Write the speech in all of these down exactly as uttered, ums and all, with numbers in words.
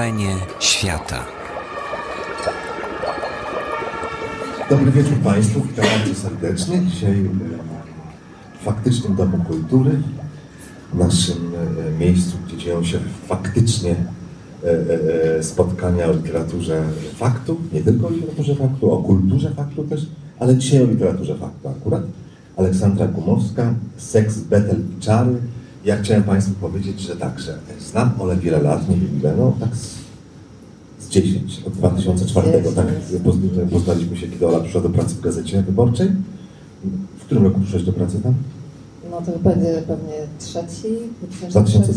Stworzenie świata. Dobry wieczór Państwu, witam bardzo serdecznie. Dzisiaj w Faktycznym Domu Kultury, w naszym miejscu, gdzie dzieją się faktycznie spotkania o literaturze faktu, nie tylko o literaturze faktu, o kulturze faktu też, ale dzisiaj o literaturze faktu akurat. Aleksandra Gumowska, Seks, Betel i Czary. Ja chciałem Państwu powiedzieć, że także znam Olę wiele lat, nie wiem ile, no tak z, z dziesięć, od dwa tysiące czwartego. Jest, tak jest. Poznaliśmy się, kiedy Ola przyszła do pracy w Gazecie Wyborczej. W którym roku przyszłaś do pracy tam? No to będzie pewnie trzeci, dwa tysiące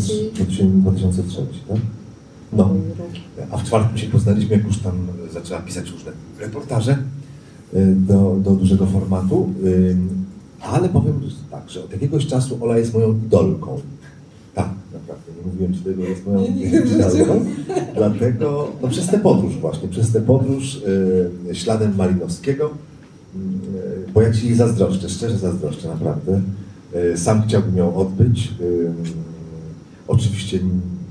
trzeci, tak? No. A w czwartym się poznaliśmy, jak już tam zaczęła pisać różne reportaże do, do Dużego Formatu. Ale powiem tak, że od jakiegoś czasu Ola jest moją idolką. Tak, naprawdę, nie mówiłem ci tego, jest moją idolką. Dlatego, no przez tę podróż właśnie, przez tę podróż yy, śladem Malinowskiego, yy, bo ja ci jej zazdroszczę, szczerze zazdroszczę, naprawdę. Yy, sam chciałbym ją odbyć. Yy, oczywiście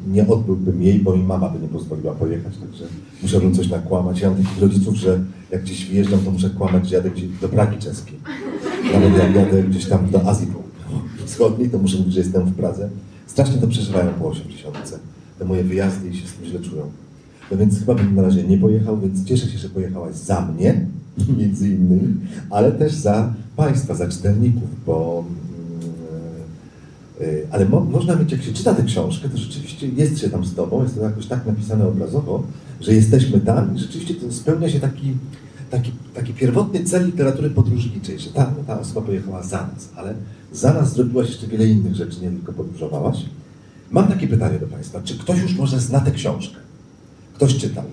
nie odbyłbym jej, bo mi mama by nie pozwoliła pojechać, także musiałbym coś nakłamać. Ja mam takich rodziców, że jak gdzieś wyjeżdżam, to muszę kłamać, że jadę gdzieś do Pragi czeskiej. Nawet jak jadę gdzieś tam do Azji Wschodniej, to muszę mówić, że jestem w Pradze. Strasznie to przeżywają po osiemdziesiątce, te moje wyjazdy, i się z tym źle czują. No więc chyba bym na razie nie pojechał, więc cieszę się, że pojechałaś za mnie, między innymi, ale też za Państwa, za czytelników, bo... Ale mo- można mieć, jak się czyta tę książkę, to rzeczywiście jest się tam z Tobą, jest to jakoś tak napisane obrazowo, że jesteśmy tam i rzeczywiście to spełnia się taki, taki, taki pierwotny cel literatury podróżniczej, że ta, ta osoba pojechała za nas, ale za nas zrobiłaś jeszcze wiele innych rzeczy, nie tylko podróżowałaś. Mam takie pytanie do Państwa, czy ktoś już może zna tę książkę? Ktoś czytał?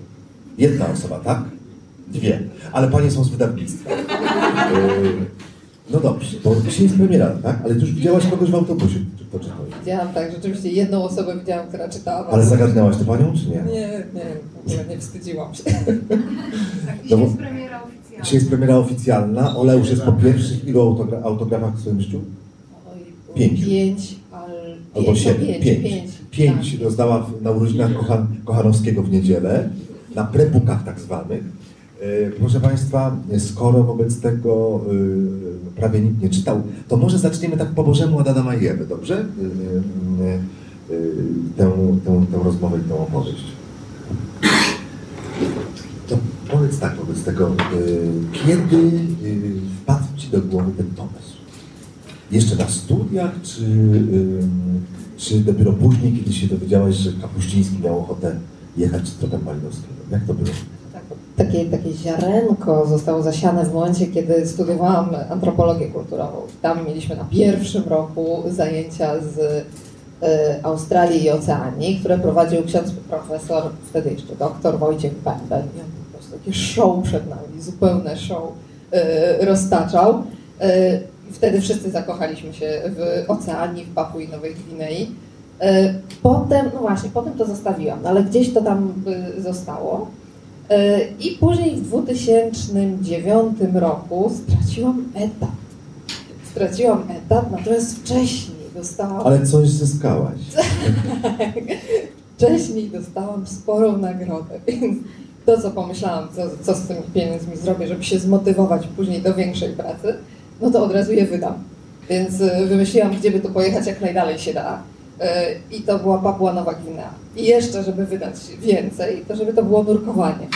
Jedna osoba, tak? Dwie, ale Panie są z wydawnictwa. No dobrze, bo dzisiaj jest premiera, tak? Ale już widziałaś kogoś w autobusie, czy to czytałeś? Widziałam, tak, rzeczywiście jedną osobę widziałam, która czytała. Ale zagadnęłaś tę panią, czy nie? Nie, nie, nie wstydziłam się. Tak, dzisiaj jest premiera oficjalna. Dzisiaj jest premiera oficjalna. Ola już jest po pierwszych ilu autogra- autografach w swoim życiu? Pięć. Pięć, al... albo siedem. Pięć, pięć. Pięć, pięć tak. Rozdała w, na urodzinach Kochan- Kochanowskiego w niedzielę, na prebukach tak zwanych. Proszę Państwa, skoro wobec tego yy, prawie nikt nie czytał, to może zaczniemy tak po Bożemu od Adama i Ewy, dobrze? Yy, yy, yy, tę, tę, tę rozmowę i tę opowieść. To powiedz tak wobec tego, yy, kiedy yy, wpadł Ci do głowy ten pomysł? Jeszcze na studiach, czy, yy, czy dopiero później, kiedy się dowiedziałaś, że Kapuściński miał ochotę jechać tropem Malinowskiego? Jak to było? Takie, takie ziarenko zostało zasiane w momencie, kiedy studiowałam antropologię kulturową. Tam mieliśmy na pierwszym roku zajęcia z y, Australii i Oceanii, które prowadził ksiądz profesor, wtedy jeszcze doktor Wojciech Bębel. I on po prostu takie show przed nami, zupełne show y, roztaczał. Y, wtedy wszyscy zakochaliśmy się w Oceanii, w Papui-Nowej Gwinei. Y, potem, no właśnie, potem to zostawiłam, ale gdzieś to tam y, zostało. I później w dwa tysiące dziewiątym roku straciłam etat. Straciłam etat, natomiast wcześniej dostałam... Ale coś zyskałaś. Wcześniej dostałam sporą nagrodę, więc to, co pomyślałam, co, co z tymi pieniędzmi zrobię, żeby się zmotywować później do większej pracy, no to od razu je wydam. Więc wymyśliłam, gdzie by to pojechać, jak najdalej się da. I to była Papua-Nowa Gwinea. I jeszcze, żeby wydać więcej, to żeby to było nurkowanie.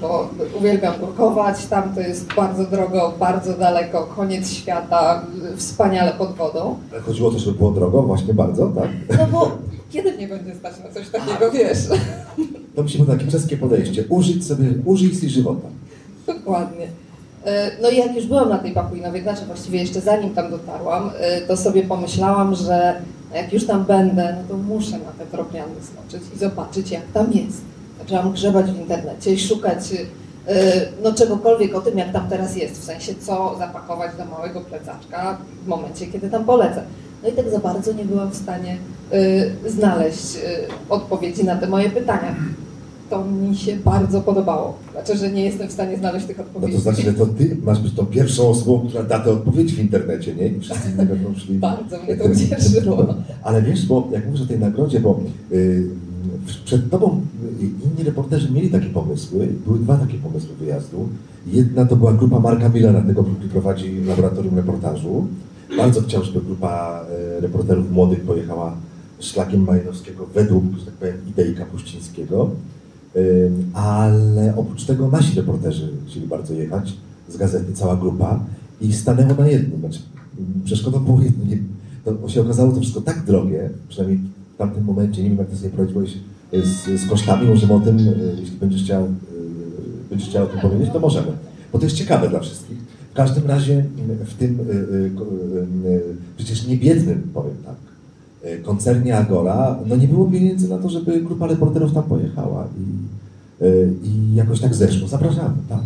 Bo uwielbiam nurkować, tam to jest bardzo drogo, bardzo daleko, koniec świata, wspaniale pod wodą. Ale chodziło o to, żeby było drogo, właśnie bardzo, tak? No bo kiedy mnie będzie stać na coś takiego, wiesz? To mi się podoba takie czeskie podejście, użyć sobie, użyj sobie żywota. Dokładnie. No i jak już byłam na tej Papui-Nowej, znaczy właściwie jeszcze zanim tam dotarłam, to sobie pomyślałam, że jak już tam będę, no to muszę na te Trobriandy skoczyć i zobaczyć, jak tam jest. Zaczęłam grzebać w internecie i szukać no, czegokolwiek o tym, jak tam teraz jest, w sensie co zapakować do małego plecaczka w momencie, kiedy tam polecę. No i tak za bardzo nie byłam w stanie znaleźć odpowiedzi na te moje pytania. To mi się bardzo podobało. Znaczy, że nie jestem w stanie znaleźć tych odpowiedzi. No to znaczy, że to ty masz być tą pierwszą osobą, która da tę odpowiedź w internecie, nie? I wszyscy inni będą szli. Bardzo mnie to cieszyło. Ale wiesz, bo jak mówisz o tej nagrodzie, bo yy, przed tobą inni reporterzy mieli takie pomysły, były dwa takie pomysły wyjazdu. Jedna to była grupa Marka Millera, tego, który prowadzi laboratorium reportażu. Bardzo chciał, żeby grupa reporterów młodych pojechała szlakiem Malinowskiego według, że tak powiem, idei Kapuścińskiego. Ale oprócz tego nasi reporterzy chcieli bardzo jechać z gazety, cała grupa, i stanęło na jednym. Znaczy, przeszkodą było jedno. To się okazało to wszystko tak drogie, przynajmniej w tamtym momencie, nie wiem jak to sobie poradziłeś z, z kosztami, możemy o tym, jeśli będziesz chciał, będziesz chciał o tym powiedzieć, to możemy. Bo to jest ciekawe dla wszystkich. W każdym razie w tym przecież niebiednym, powiem tak, koncernie Agora, no nie było pieniędzy na to, żeby grupa reporterów tam pojechała i, i jakoś tak zeszło. Zapraszamy, tak,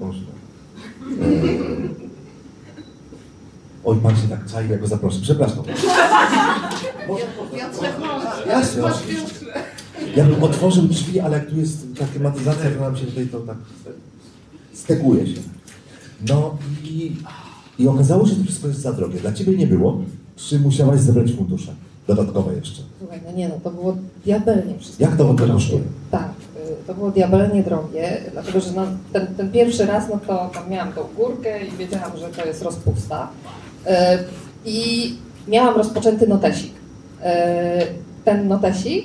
można. Oj, pan się tak czai, ja go zaproszę. Przepraszam. Jasne, oczywiście. Ja bym otworzył drzwi, ale jak tu jest ta klimatyzacja, to nam się tutaj to tak steguje się. No i, i okazało się, że to wszystko jest za drogie. Dla ciebie nie było, czy musiałaś zebrać fundusze dodatkowe jeszcze? Słuchaj, no nie no, to było diabelnie wszystko. Jak to w ogóle kosztuje? Tak, to było diabelnie drogie, dlatego że no, ten, ten pierwszy raz, no to tam miałam tą górkę i wiedziałam, że to jest rozpusta. I miałam rozpoczęty notesik. Ten notesik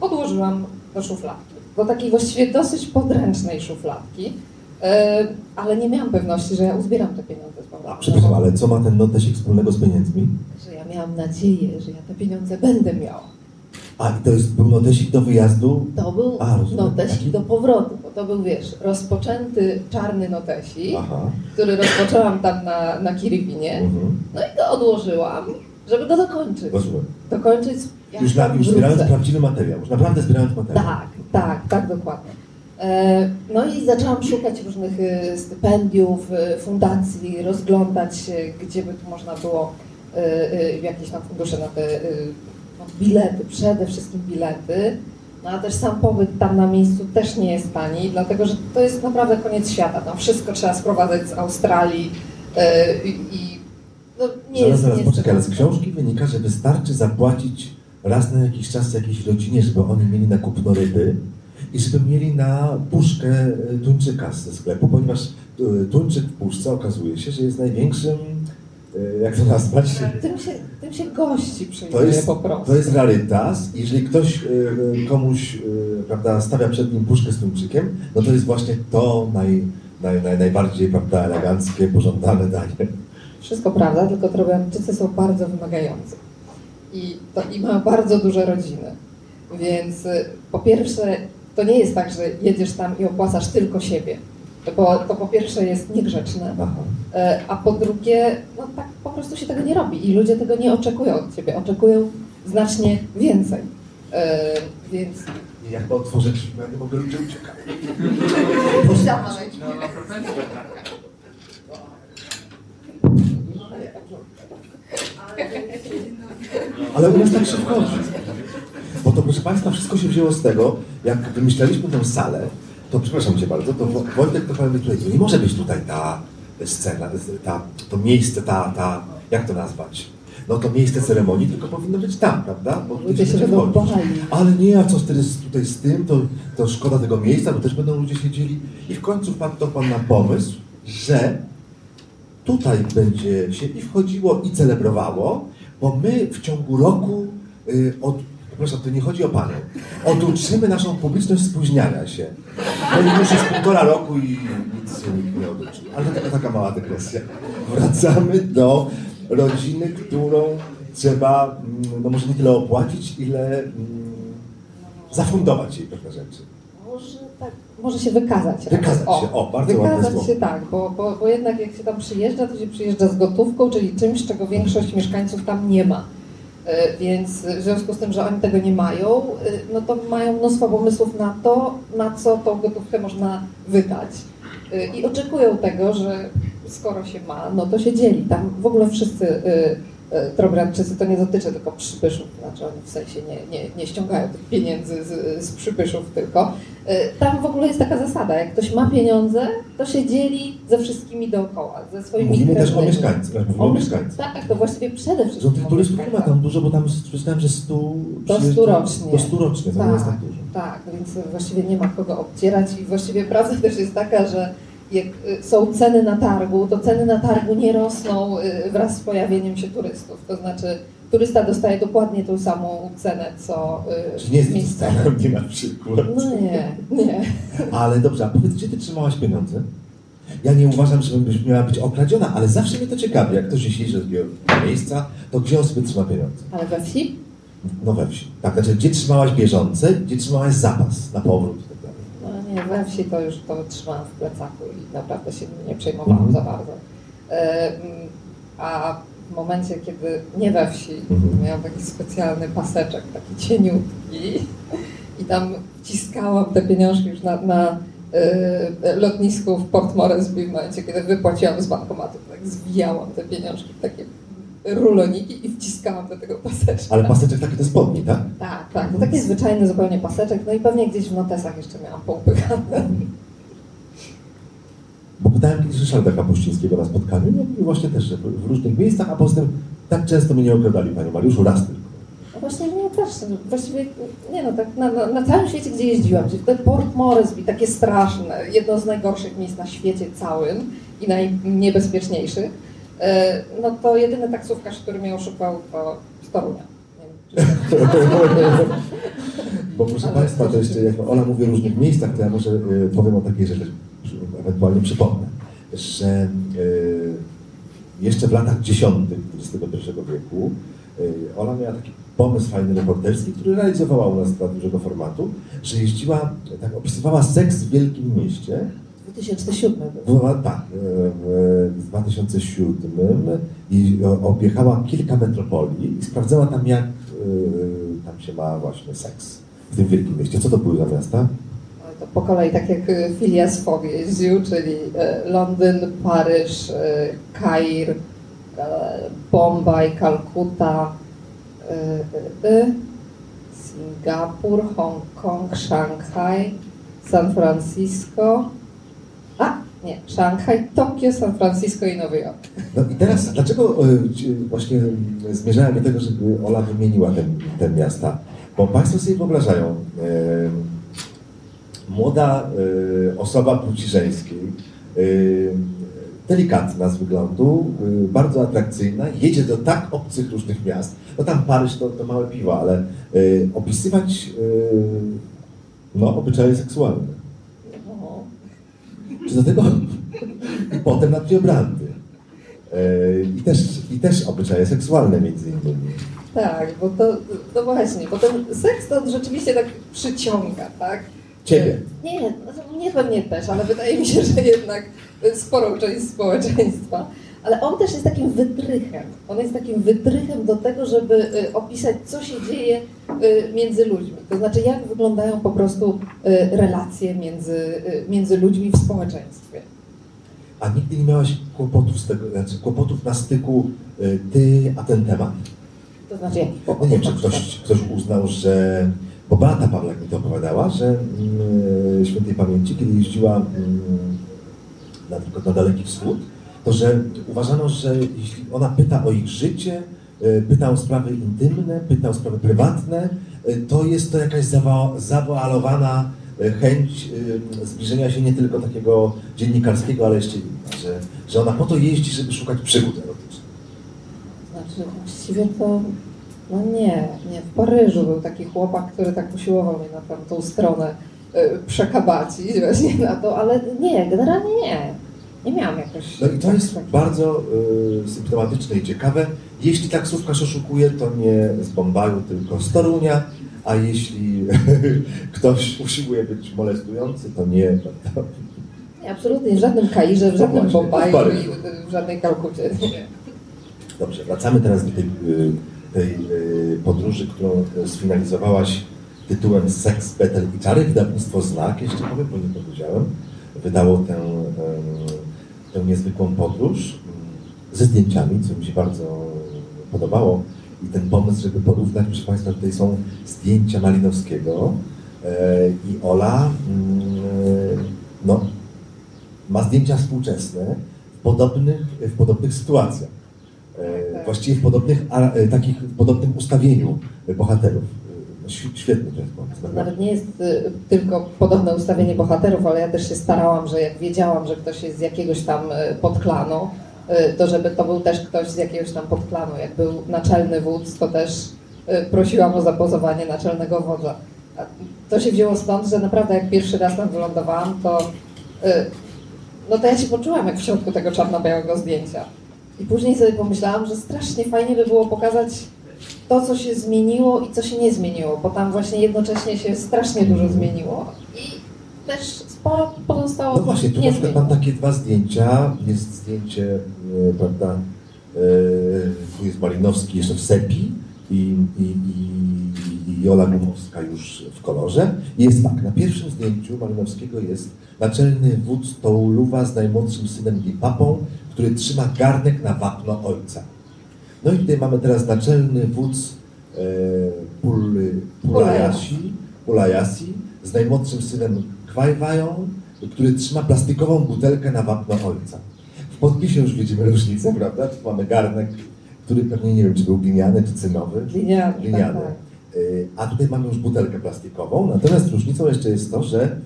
podłożyłam do szufladki, do takiej właściwie dosyć podręcznej szufladki, ale nie miałam pewności, że ja uzbieram te pieniądze z powrotem. A przepraszam, ale co ma ten notesik wspólnego z pieniędzmi? Że ja miałam nadzieję, że ja te pieniądze będę miała. A i to jest, był notesik do wyjazdu? To był A, notesik do powrotu, bo to był, wiesz, rozpoczęty czarny notesik, aha, który rozpoczęłam tam na, na Kiribinie, uh-huh. No i to odłożyłam, żeby to dokończyć. Rozumiem. Dokończyć już, na, już zbierając prawdziwy materiał, już naprawdę zbierając materiał. Tak, tak, tak dokładnie. E, no i zaczęłam szukać różnych stypendiów, fundacji, rozglądać, gdzie by tu można było e, e, jakieś tam fundusze na te e, bilety, przede wszystkim bilety, no a też sam pobyt tam na miejscu też nie jest tani, dlatego że to jest naprawdę koniec świata, tam wszystko trzeba sprowadzać z Australii yy, i no nie zaraz, jest... Zaraz, nie poczekaj, ale z książki wynika, że wystarczy zapłacić raz na jakiś czas jakiejś rodzinie, żeby oni mieli na kupno ryby i żeby mieli na puszkę tuńczyka ze sklepu, ponieważ tuńczyk w puszce okazuje się, że jest największym... Jak to nazwać? Tym się, tym się gości przyjmuje, to jest, po prostu. To jest rarytas. Jeżeli ktoś komuś, prawda, stawia przed nim puszkę z tuńczykiem, no to jest właśnie to naj, naj, naj, najbardziej, prawda, eleganckie, pożądane danie. Wszystko prawda, tylko Trobriandczycy są bardzo wymagający i, to, i mają bardzo duże rodziny, więc po pierwsze to nie jest tak, że jedziesz tam i opłacasz tylko siebie. Bo to po pierwsze jest niegrzeczne, aha, a po drugie, no tak po prostu się tego nie robi i ludzie tego nie oczekują od ciebie, oczekują znacznie więcej, yy, więc... Jak to otworzę, ja nie mogę, ludzie uciekają. Ale u nas tak się wchodzi, bo to proszę Państwa wszystko się wzięło z tego, jak wymyślaliśmy tę salę, to przepraszam cię bardzo, to Wojtek to powiem, nie może być tutaj ta scena, ta, to miejsce, ta, ta, jak to nazwać, no to miejsce ceremonii, tylko powinno być tam, prawda? Bo ludzie się będą bali. Ale nie, a co wtedy tutaj z tym, to, to szkoda tego miejsca, bo też będą ludzie siedzieli. I w końcu wpadł to pan na pomysł, że tutaj będzie się i wchodziło i celebrowało, bo my w ciągu roku y, od... Proszę, to nie chodzi o panią. Oduczymy naszą publiczność spóźniania się. No i już jest półtora roku i nic się nikt nie oduczy. Ale to taka mała dygresja. Wracamy do rodziny, którą trzeba, no może nie tyle opłacić, ile mm, zafundować jej pewne rzeczy. Może tak, może się wykazać. Wykazać o, się, o, bardzo wykazać ładne słowo. Się tak, bo, bo, bo jednak jak się tam przyjeżdża, to się przyjeżdża z gotówką, czyli czymś, czego większość mieszkańców tam nie ma. Więc w związku z tym, że oni tego nie mają, no to mają mnóstwo pomysłów na to, na co tą gotówkę można wydać. I oczekują tego, że skoro się ma, no to się dzieli. Tam w ogóle wszyscy Trobriandczycy to nie dotyczy tylko przybyszów, znaczy oni w sensie nie, nie, nie ściągają tych pieniędzy z, z przybyszów tylko. Tam w ogóle jest taka zasada, jak ktoś ma pieniądze, to się dzieli ze wszystkimi dookoła, ze swoimi... Mówimy też o mieszkańcach, mówimy o mieszkańcach. Tak, to właściwie przede wszystkim. Tych turystów nie ma tam dużo, bo tam słyszałem, że stu... Do stu rocznie. Do stu rocznie, tak, jest tak dużo. Tak, więc właściwie nie ma kogo obcierać i właściwie prawda też jest taka, że jak są ceny na targu, to ceny na targu nie rosną wraz z pojawieniem się turystów. To znaczy turysta dostaje dokładnie tą samą cenę, co miejsce. Nie na przykład. No nie, nie. Ale dobrze, a powiedz, gdzie ty trzymałaś pieniądze? Ja nie uważam, żebym miała być okradziona, ale zawsze mnie to ciekawi, jak ktoś jeździ do miejsca, to gdzie on sobie trzyma pieniądze? Ale we wsi? No we wsi. Tak, znaczy gdzie trzymałaś bieżące, gdzie trzymałaś zapas na powrót? We wsi to już to trzymałam w plecaku i naprawdę się nie przejmowałam mm. za bardzo. A w momencie, kiedy nie we wsi, miałam taki specjalny paseczek, taki cieniutki i tam wciskałam te pieniążki już na, na lotnisku w Port Moresby, w momencie, kiedy wypłaciłam z bankomatu, tak zwijałam te pieniążki w takie ruloniki i wciskałam do tego paseczka. Ale paseczek taki do spodni, tak? Tak, tak. To taki zwyczajny zupełnie paseczek, no i pewnie gdzieś w notesach jeszcze miałam poupychane. Bo pytałem kiedyś Ryszarda Kapuścińskiego na spotkaniu, no i właśnie też w różnych miejscach, a poza tym tak często mnie nie okradali, panie Mariuszu, raz tylko. No właśnie mnie też, właściwie, nie no, tak na, na, na całym świecie, gdzie jeździłam, gdzie ten Port Moresby, takie straszne, jedno z najgorszych miejsc na świecie całym i najniebezpieczniejszych, no to jedyny taksówkarz, który mnie oszukał, to z Torunia. Nie wiem, czy bo proszę ale Państwa, to jeszcze jak Ola mówi o różnych miejscach, to ja może y, powiem o takiej rzeczy, ewentualnie przypomnę, że y, jeszcze w latach dziesiątych dwudziestego pierwszego wieku y, Ola miała taki pomysł fajny reporterski, który realizowała u nas dla Dużego Formatu, że jeździła, tak opisywała seks w wielkim mieście, dwa tysiące siódmym. Była, tak, w dwa tysiące siódmym i objechała kilka metropolii i sprawdzała tam, jak tam się ma właśnie seks w tym wielkim mieście. Co to były za miasta? To po kolei tak jak Phileas Fogg jeździł, czyli Londyn, Paryż, Kair, Bombaj, Kalkuta, Singapur, Hongkong, Szanghaj, San Francisco. A, nie, Szanghaj, Tokio, San Francisco i Nowy Jork. No i teraz, dlaczego właśnie zmierzałem do tego, żeby Ola wymieniła te, te miasta? Bo Państwo sobie wyobrażają, e, młoda e, osoba płci żeńskiej, e, delikatna z wyglądu, e, bardzo atrakcyjna, jedzie do tak obcych różnych miast, no tam Paryż to, to małe piwo, ale e, opisywać e, no, obyczaje seksualne. Do tego i potem na Trobriandy. I też, I też obyczaje seksualne między innymi. Tak, bo to, to właśnie, bo ten seks to rzeczywiście tak przyciąga, tak? Ciebie? Nie, nie pewnie też, ale wydaje mi się, że jednak sporą część społeczeństwa. Ale on też jest takim wytrychem. On jest takim wytrychem do tego, żeby opisać, co się dzieje między ludźmi. To znaczy, jak wyglądają po prostu relacje między, między ludźmi w społeczeństwie. A nigdy nie miałaś kłopotów, z tego, znaczy kłopotów na styku ty, a ten temat? To znaczy, jaki kłopot? No nie wiem, czy ktoś, ktoś uznał, że... Bo Beata Pawlak mi to opowiadała, że mm, świętej pamięci, kiedy jeździła mm, na, na Daleki Wschód, to, że uważano, że jeśli ona pyta o ich życie, pyta o sprawy intymne, pyta o sprawy prywatne, to jest to jakaś zawoalowana chęć zbliżenia się nie tylko takiego dziennikarskiego, ale jeszcze inna, że, że ona po to jeździ, żeby szukać przygód erotycznych. Znaczy właściwie to... No nie, nie. W Paryżu był taki chłopak, który tak usiłował mnie na tamtą stronę przekabacić właśnie na to, ale nie, generalnie nie. Nie miałam jakoś... No i to jest bardzo y, symptomatyczne i ciekawe. Jeśli taksówkarz oszukuje, to nie z Bombaju, tylko z Torunia, a jeśli ktoś usiłuje być molestujący, to nie. Nie, absolutnie w żadnym Kairze, w żadnym właśnie, Bombaju i w żadnej Kalkucie. Nie. Dobrze, wracamy teraz do tej, tej podróży, którą sfinalizowałaś tytułem Seks, Betel i Czary. Wydawnictwo Znak, jeszcze powiem, bo nie powiedziałem, wydało tę... tę niezwykłą podróż ze zdjęciami, co mi się bardzo podobało. I ten pomysł, żeby porównać, proszę Państwa, tutaj są zdjęcia Malinowskiego e, i Ola mm, no, ma zdjęcia współczesne w podobnych, w podobnych sytuacjach, e, właściwie w podobnych, a, e, takich, w podobnym ustawieniu bohaterów. Świetny pomysł. Nawet nie jest y, tylko podobne ustawienie bohaterów, ale ja też się starałam, że jak wiedziałam, że ktoś jest z jakiegoś tam y, podklanu, y, to żeby to był też ktoś z jakiegoś tam podklanu. Jak był naczelny wódz, to też y, prosiłam o zapozowanie naczelnego wodza. A to się wzięło stąd, że naprawdę jak pierwszy raz tam wylądowałam, to y, no to ja się poczułam jak w środku tego czarno-białego zdjęcia. I później sobie pomyślałam, że strasznie fajnie by było pokazać to, co się zmieniło i co się nie zmieniło, bo tam właśnie jednocześnie się strasznie dużo zmieniło i też sporo pozostało. No właśnie, tu niezmieniło. Mam takie dwa zdjęcia. Jest zdjęcie, prawda, tu jest Malinowski jeszcze w sepi i, i, i, i Ola Gumowska już w kolorze. I jest tak, na pierwszym zdjęciu Malinowskiego jest naczelny wódz Toluwa z najmłodszym synem Gipapą, który trzyma garnek na wapno ojca. No i tutaj mamy teraz naczelny wódz e, Puli, Pula Yasi, Pula Yasi z najmłodszym synem Kwajwają, który trzyma plastikową butelkę na wapno ojca. W podpisie już widzimy różnicę, prawda? Tu mamy garnek, który pewnie nie wiem, czy był gliniany, czy cynowy. Gliniany. Gliniany. Tak, tak. E, a tutaj mamy już butelkę plastikową, natomiast różnicą jeszcze jest to, że e,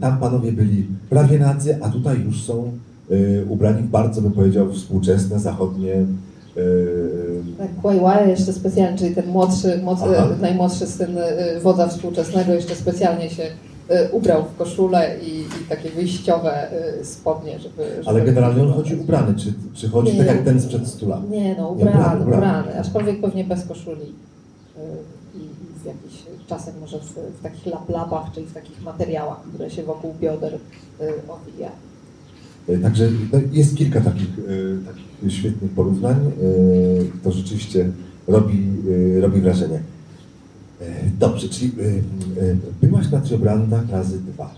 tam panowie byli prawie nadzy, a tutaj już są e, ubrani w bardzo, bym powiedział, współczesne, zachodnie. Tak, Kwajwaja jeszcze specjalnie, czyli ten młodszy, młodszy, najmłodszy syn wodza współczesnego jeszcze specjalnie się ubrał w koszulę i, i takie wyjściowe spodnie, żeby... żeby ale generalnie on chodzi ubrany, czy, czy chodzi nie, tak jak ten sprzed stu lat? Nie, no ubrany, nie, ubrany, ubrany, ubrany, aczkolwiek pewnie bez koszuli i, i z jakichś, czasem może w, w takich lap-lapach, czyli w takich materiałach, które się wokół bioder owija. Także jest kilka takich, takich świetnych porównań, to rzeczywiście robi, robi wrażenie. Dobrze, czyli byłaś na Trobrianda razy dwa.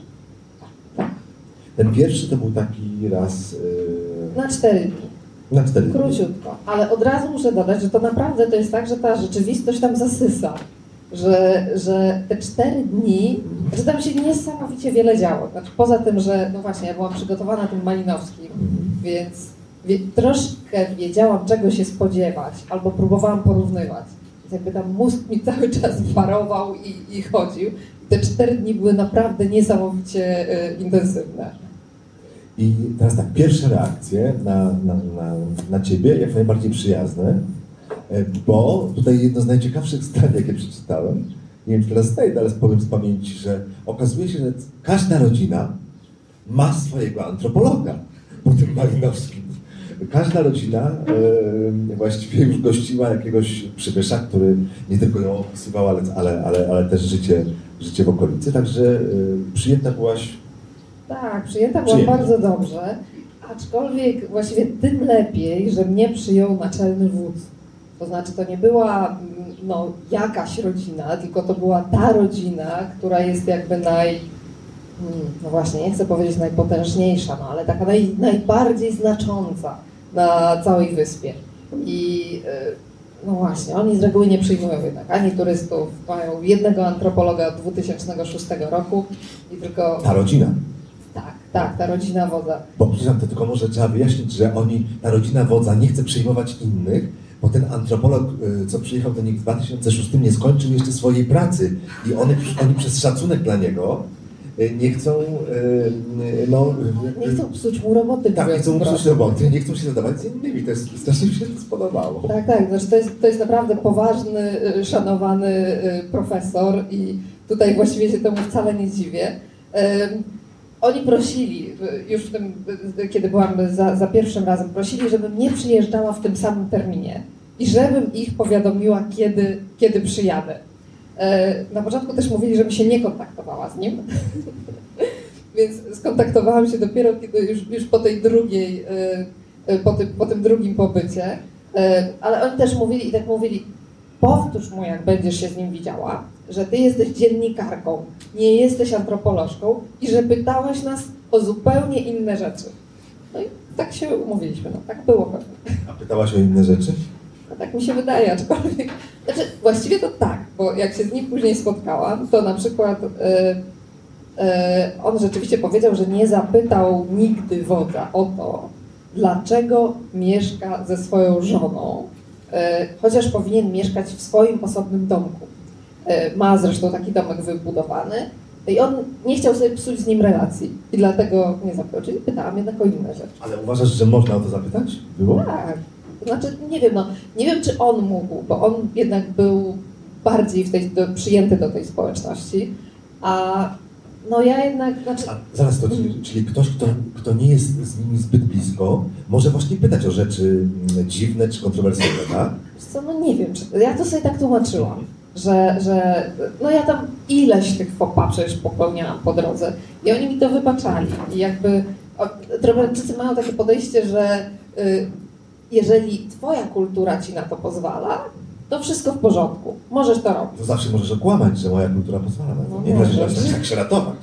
Ten pierwszy to był taki raz... Na cztery dni. Na cztery dni. Króciutko, ale od razu muszę dodać, że to naprawdę to jest tak, że ta rzeczywistość tam zasysa. Że, że te cztery dni, że tam się niesamowicie wiele działo. Znaczy, poza tym, że no właśnie, ja byłam przygotowana tym Malinowskim, więc wie, troszkę wiedziałam, czego się spodziewać, albo próbowałam porównywać. Więc jakby tam mózg mi cały czas parował i, i chodził. Te cztery dni były naprawdę niesamowicie y, intensywne. I teraz tak, pierwsze reakcje na, na, na, na Ciebie, jak najbardziej przyjazne. Bo tutaj jedno z najciekawszych stron, jakie przeczytałem, nie wiem, czy teraz znajdę, ale powiem z pamięci, że okazuje się, że każda rodzina ma swojego antropologa po tym Malinowskim. Każda rodzina e, właściwie już gościła jakiegoś przybysza, który nie tylko ją opisywał, ale, ale, ale, ale też życie, życie w okolicy. Także e, przyjęta byłaś... Tak, przyjęta była przyjęta. Bardzo dobrze, aczkolwiek właściwie tym lepiej, że mnie przyjął naczelny wódz. To znaczy, to nie była no, jakaś rodzina, tylko to była ta rodzina, która jest jakby naj... No właśnie, nie chcę powiedzieć najpotężniejsza, no ale taka naj, najbardziej znacząca na całej wyspie. I no właśnie, oni z reguły nie przyjmują jednak ani turystów, mają jednego antropologa od dwa tysiące szóstego roku i tylko... Ta rodzina. Tak, tak, ta rodzina wodza. Bo przyznam, to tylko może trzeba wyjaśnić, że oni, ta rodzina wodza nie chce przyjmować innych, bo ten antropolog, co przyjechał do nich w dwa tysiące szóstym, nie skończył jeszcze swojej pracy i oni, oni przez szacunek dla niego nie chcą... No, nie chcą psuć mu roboty. Tak, nie chcą psuć roboty, nie chcą się zadawać z innymi. To jest, strasznie mi się to spodobało. Tak, tak. Znaczy to, jest, to jest naprawdę poważny, szanowany profesor i tutaj właściwie się temu wcale nie dziwię. Oni prosili, już w tym, kiedy byłam za, za pierwszym razem, prosili, żebym nie przyjeżdżała w tym samym terminie i żebym ich powiadomiła, kiedy, kiedy przyjadę. Na początku też mówili, żebym się nie kontaktowała z nim, więc skontaktowałam się dopiero kiedy już, już po tej drugiej, po tym, po tym drugim pobycie, ale oni też mówili i tak mówili, powtórz mu, jak będziesz się z nim widziała, że ty jesteś dziennikarką, nie jesteś antropolożką i że pytałaś nas o zupełnie inne rzeczy. No i tak się umówiliśmy, no tak było. A pytałaś o inne rzeczy? Tak mi się wydaje, aczkolwiek... Znaczy, właściwie to tak, bo jak się z nim później spotkałam, to na przykład yy, yy, on rzeczywiście powiedział, że nie zapytał nigdy wodza o to, dlaczego mieszka ze swoją żoną, yy, chociaż powinien mieszkać w swoim osobnym domku. Yy, ma zresztą taki domek wybudowany i on nie chciał sobie psuć z nim relacji i dlatego nie zapytał, czyli pytałam jednak o inne rzeczy. Ale uważasz, że można o to zapytać? Było? Tak. Znaczy, nie wiem, no, nie wiem, czy on mógł, bo on jednak był bardziej w tej, do, przyjęty do tej społeczności, a no ja jednak... Znaczy... A zaraz to, czyli, czyli ktoś, kto, kto nie jest z nimi zbyt blisko, może właśnie pytać o rzeczy dziwne czy kontrowersyjne, tak? Wiesz co, no nie wiem, czy, ja to sobie tak tłumaczyłam, że, że no ja tam ileś tych faux pas przecież popełniałam po drodze i oni mi to wybaczali i jakby... Trobriandczycy mają takie podejście, że... Yy, jeżeli twoja kultura ci na to pozwala, to wszystko w porządku. Możesz to robić. To zawsze możesz okłamać, że moja kultura pozwala na to. No nie możesz się tak się ratować.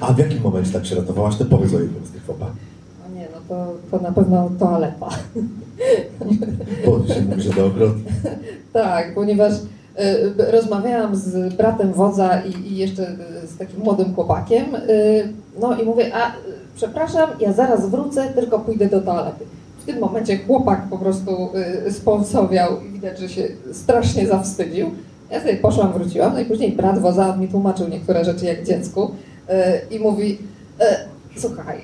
A w jakim momencie tak się ratowałaś? To powiedz o jednym z tych faux pas. No nie, no to, to na pewno toaleta. Bo się mówi, że to okrutne. Tak, ponieważ y, rozmawiałam z bratem wodza i, i jeszcze z takim młodym chłopakiem. Y, no i mówię, a przepraszam, ja zaraz wrócę, tylko pójdę do toalety. W tym momencie chłopak po prostu sponsowiał i widać, że się strasznie zawstydził. Ja sobie poszłam, wróciłam, no i później brat woza mi tłumaczył niektóre rzeczy jak dziecku i mówi, słuchaj,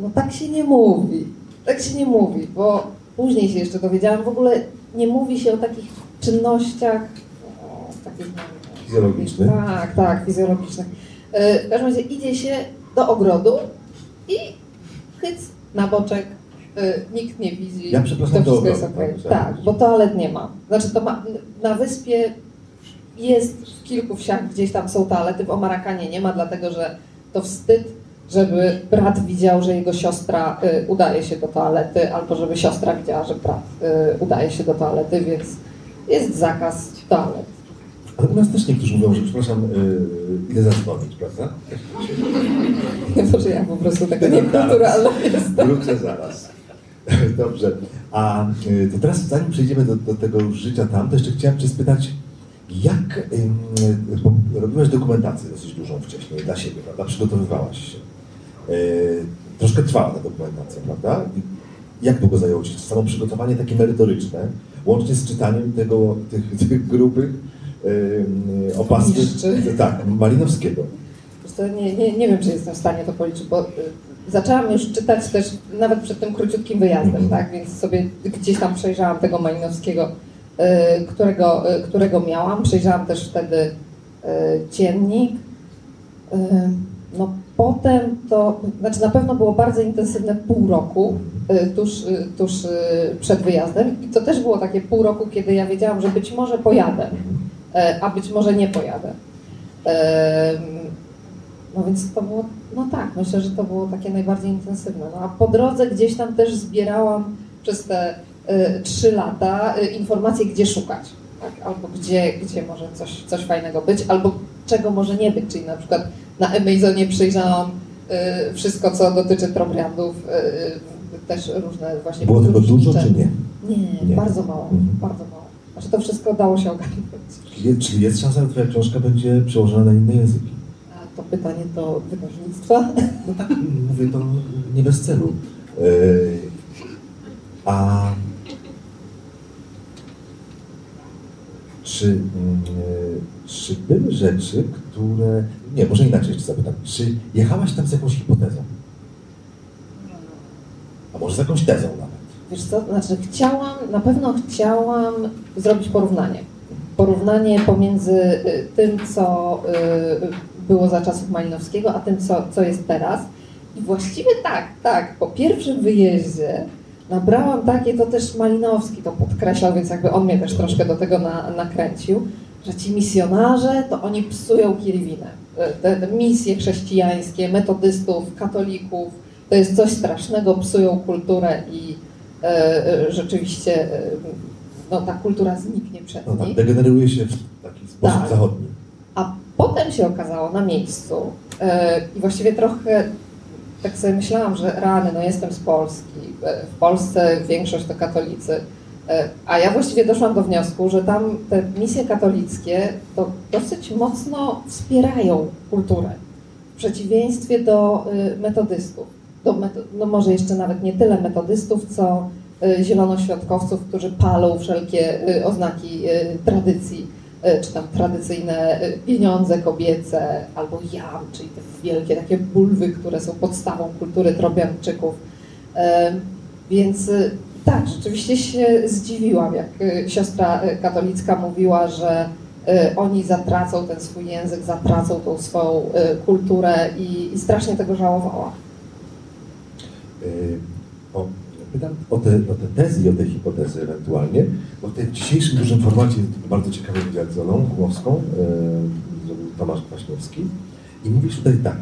no tak się nie mówi, tak się nie mówi, bo później się jeszcze dowiedziałam, w ogóle nie mówi się o takich czynnościach o, takich fizjologicznych. Tak, tak, fizjologicznych. W każdym razie idzie się do ogrodu i chyc na boczek. Nikt nie widzi, ja to wszystko to jest okej. Okay. Tak, bo toalet nie ma. Znaczy to ma, na wyspie jest w kilku wsiach, gdzieś tam są toalety, w Omarakanie nie ma, dlatego że to wstyd, żeby brat widział, że jego siostra y, udaje się do toalety, albo żeby siostra widziała, że brat y, udaje się do toalety, więc jest zakaz toalet. Ale u nas też niektórzy mówią, że przepraszam, yy, idę zadzwonić, prawda? Może ja po prostu tego niekulturalna jestem. Wrócę zaraz. Dobrze, a to teraz zanim przejdziemy do, do tego życia tam, to jeszcze chciałem cię spytać, jak yy, bo robiłaś dokumentację dosyć dużą wcześniej dla siebie, prawda? Przygotowywałaś się. Yy, troszkę trwała ta dokumentacja, prawda? I jak długo zajęło ci samo przygotowanie takie merytoryczne, łącznie z czytaniem tego, tych, tych grubych yy, opasów, tak, Malinowskiego? Nie, nie, nie wiem, czy jestem w stanie to policzyć, bo zaczęłam już czytać też nawet przed tym króciutkim wyjazdem, tak? Więc sobie gdzieś tam przejrzałam tego Malinowskiego, którego, którego miałam. Przejrzałam też wtedy dziennik. No potem to, znaczy na pewno było bardzo intensywne pół roku tuż, tuż przed wyjazdem i to też było takie pół roku, kiedy ja wiedziałam, że być może pojadę, a być może nie pojadę. No więc to było, no tak, myślę, że to było takie najbardziej intensywne. No a po drodze gdzieś tam też zbierałam przez te trzy lata y, informacje, gdzie szukać, tak? Albo gdzie, gdzie może coś, coś fajnego być, albo czego może nie być, czyli na przykład na Amazonie przyjrzałam y, wszystko, co dotyczy Trobriandów, y, też różne właśnie... Było tego dużo, czy nie? Nie, nie. Bardzo mało, mhm. bardzo mało. Znaczy to wszystko dało się ogarnąć. Czyli jest szansa, że twoja książka będzie przełożona na inne języki? To pytanie do wydawnictwa. No tak, mówię to nie bez celu. Yy, a czy, yy, czy były rzeczy, które... Nie, może inaczej jeszcze zapytam. Czy jechałaś tam z jakąś hipotezą? A może z jakąś tezą nawet? Wiesz co, znaczy chciałam, na pewno chciałam zrobić porównanie. Porównanie pomiędzy tym, co... Yy, było za czasów Malinowskiego, a tym, co, co jest teraz. I właściwie tak, tak, po pierwszym wyjeździe nabrałam takie, to też Malinowski to podkreślał, więc jakby on mnie też troszkę do tego na, nakręcił, że ci misjonarze, to oni psują Kiribinę. Te, te misje chrześcijańskie, metodystów, katolików, to jest coś strasznego, psują kulturę i e, e, rzeczywiście e, no, ta kultura zniknie przed nich. No tak, degeneruje się w taki sposób tak. zachodni. A potem się okazało na miejscu yy, i właściwie trochę tak sobie myślałam, że rany, no jestem z Polski, w Polsce większość to katolicy, A ja właściwie doszłam do wniosku, że tam te misje katolickie to dosyć mocno wspierają kulturę, w przeciwieństwie do metodystów. Do metod- no może jeszcze nawet nie tyle metodystów, co zielonoświątkowców, którzy palą wszelkie oznaki tradycji, czy tam tradycyjne pieniądze kobiece, albo jam, czyli te wielkie takie bulwy, które są podstawą kultury Trobriandczyków. Więc tak, rzeczywiście się zdziwiłam, jak siostra katolicka mówiła, że oni zatracą ten swój język, zatracą tą swoją kulturę i, i strasznie tego żałowała. O, pytam o te, o te tezy i o te hipotezy ewentualnie, bo w tym dzisiejszym dużym formacie bardzo ciekawy wywiad z Olą Gumowską zrobił Tomasz Kwaśniewski i mówisz tutaj tak.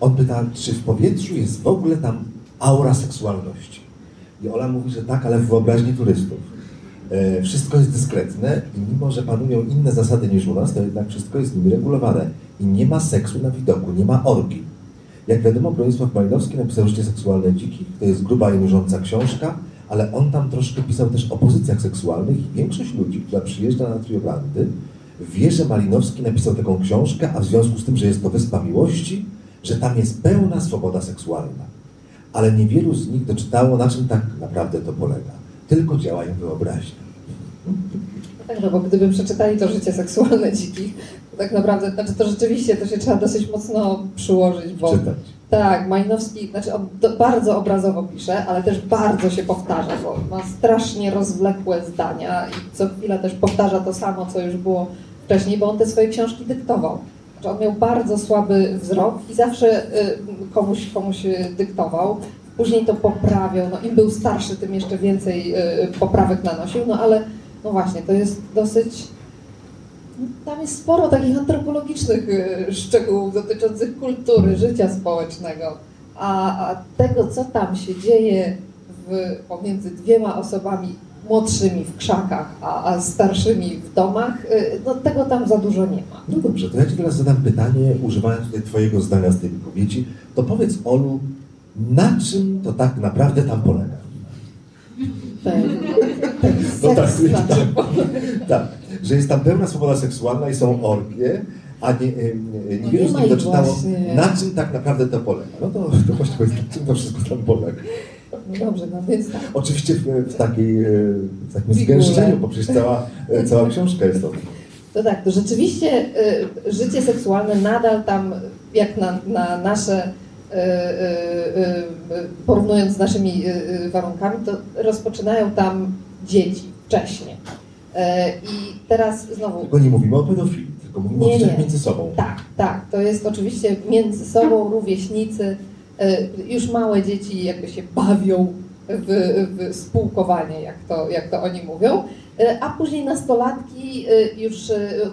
On pyta, czy w powietrzu jest w ogóle tam aura seksualności. I Ola mówi, że tak, ale w wyobraźni turystów. E, wszystko jest dyskretne i mimo, że panują inne zasady niż u nas, to jednak wszystko jest nimi regulowane. I nie ma seksu na widoku, nie ma orgii. Jak wiadomo, Bronisław Malinowski napisał Życie seksualne dzikich, to jest gruba i nużąca książka, ale on tam troszkę pisał też o pozycjach seksualnych i większość ludzi, która przyjeżdża na Trobriandy, wie, że Malinowski napisał taką książkę, a w związku z tym, że jest to Wyspa Miłości, że tam jest pełna swoboda seksualna. Ale niewielu z nich doczytało, na czym tak naprawdę to polega. Tylko działa im wyobraźnia. Tak, no bo gdyby przeczytali to Życie seksualne dzikich, to tak naprawdę, znaczy to rzeczywiście to się trzeba dosyć mocno przyłożyć, bo... Czytać. Tak, Malinowski, znaczy on bardzo obrazowo pisze, ale też bardzo się powtarza, bo ma strasznie rozwlekłe zdania i co chwila też powtarza to samo, co już było wcześniej, bo on te swoje książki dyktował. On miał bardzo słaby wzrok i zawsze komuś, komuś dyktował, później to poprawiał, no im był starszy, tym jeszcze więcej poprawek nanosił, no ale no właśnie, to jest dosyć, tam jest sporo takich antropologicznych szczegółów dotyczących kultury, życia społecznego, a, a tego, co tam się dzieje w, pomiędzy dwiema osobami młodszymi w krzakach, a starszymi w domach, no tego tam za dużo nie ma. No dobrze, to ja Ci teraz zadam pytanie, używając tutaj Twojego zdania z tej wypowiedzi, to powiedz, Olu, na czym to tak naprawdę tam polega? Ten, ten seks no tak, na tak, czym polega? Tak, że jest tam pełna swoboda seksualna i są orgie, a nie, nie, nie wielu z nich doczytało, właśnie. Na czym tak naprawdę to polega. No to, to właśnie powiedz, na czym to wszystko tam polega. No dobrze, no więc tak. Oczywiście w, w, takiej, w takim zgęszczeniu, bo przecież cała, cała książka jest o tym. To tak, to rzeczywiście y, życie seksualne nadal tam, jak na, na nasze, y, y, y, porównując z naszymi y, warunkami, to rozpoczynają tam dzieci wcześniej. Y, I teraz znowu... Tylko nie mówimy o pedofilii, tylko mówimy nie, o dzieciach między sobą. Tak, tak, to jest oczywiście między sobą, rówieśnicy. Już małe dzieci jakby się bawią w, w spółkowanie, jak to, jak to oni mówią, a później nastolatki, już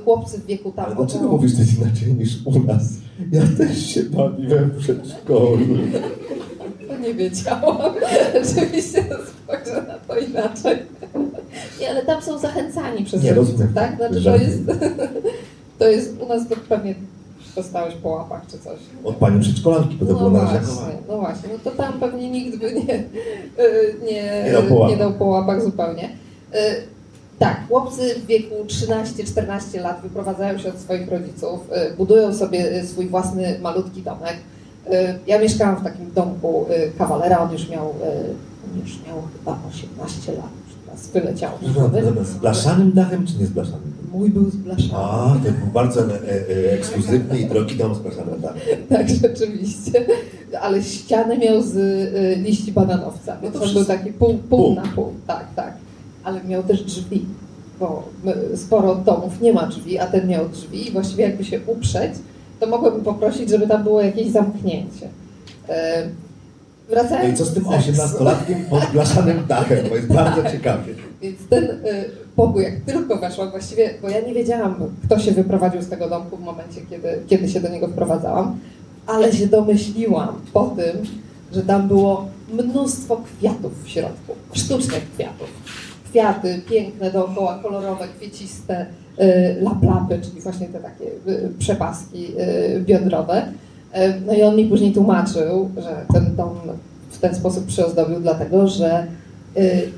chłopcy w wieku tam... Ale dlaczego mówisz coś inaczej niż u nas? Ja też się bawiłem w przedszkolu. To nie wiedziałam. Oczywiście spojrzę na to inaczej. Nie, ale tam są zachęcani przez rodziców, tak? Znaczy to jest, to jest u nas to pewnie... Dostałeś po łapach czy coś. Od pani przedszkolanki, bo to no było właśnie, no właśnie, no to tam pewnie nikt by nie, nie, nie, dał, po nie dał po łapach zupełnie. Tak, chłopcy w wieku trzynastu do czternastu lat wyprowadzają się od swoich rodziców, budują sobie swój własny malutki domek. Ja mieszkałam w takim domku kawalera, on już miał, on już miał chyba osiemnaście lat, już teraz wyleciał. Z blaszanym dachem czy nie z blaszanym? Mój był zblaszany. A, to był bardzo e, e, ekskluzywny i drogi dom zblaszany. Tak. Tak, rzeczywiście. Ale ściany miał z e, liści bananowca. No to on był taki pół, pół, pół na pół. Tak, tak. Ale miał też drzwi, bo sporo domów nie ma drzwi, a ten miał drzwi. I właściwie jakby się uprzeć, to mogłabym poprosić, żeby tam było jakieś zamknięcie. E, wracając no i co z tym osiemnastolatkiem pod blaszanym dachem, bo jest bardzo ciekawie. Więc ten y, pokój, jak tylko weszłam właściwie, bo ja nie wiedziałam, kto się wyprowadził z tego domku w momencie, kiedy, kiedy się do niego wprowadzałam, ale się domyśliłam po tym, że tam było mnóstwo kwiatów w środku, sztucznych kwiatów. Kwiaty piękne dookoła, kolorowe, kwieciste, y, laplapy, czyli właśnie te takie y, przepaski y, biodrowe. No i on mi później tłumaczył, że ten dom w ten sposób przyozdobił dlatego, że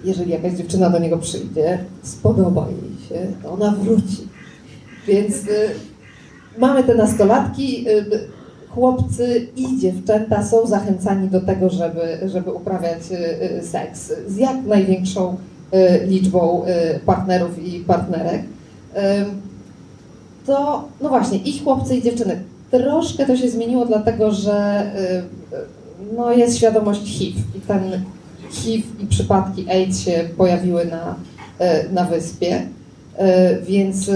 jeżeli jakaś dziewczyna do niego przyjdzie, spodoba jej się, to ona wróci. Więc mamy te nastolatki, chłopcy i dziewczęta są zachęcani do tego, żeby, żeby uprawiać seks z jak największą liczbą partnerów i partnerek. To, no właśnie, i chłopcy, i dziewczyny. Troszkę to się zmieniło, dlatego że no, jest świadomość H I V i ten H I V i przypadki AIDS się pojawiły na, na wyspie, więc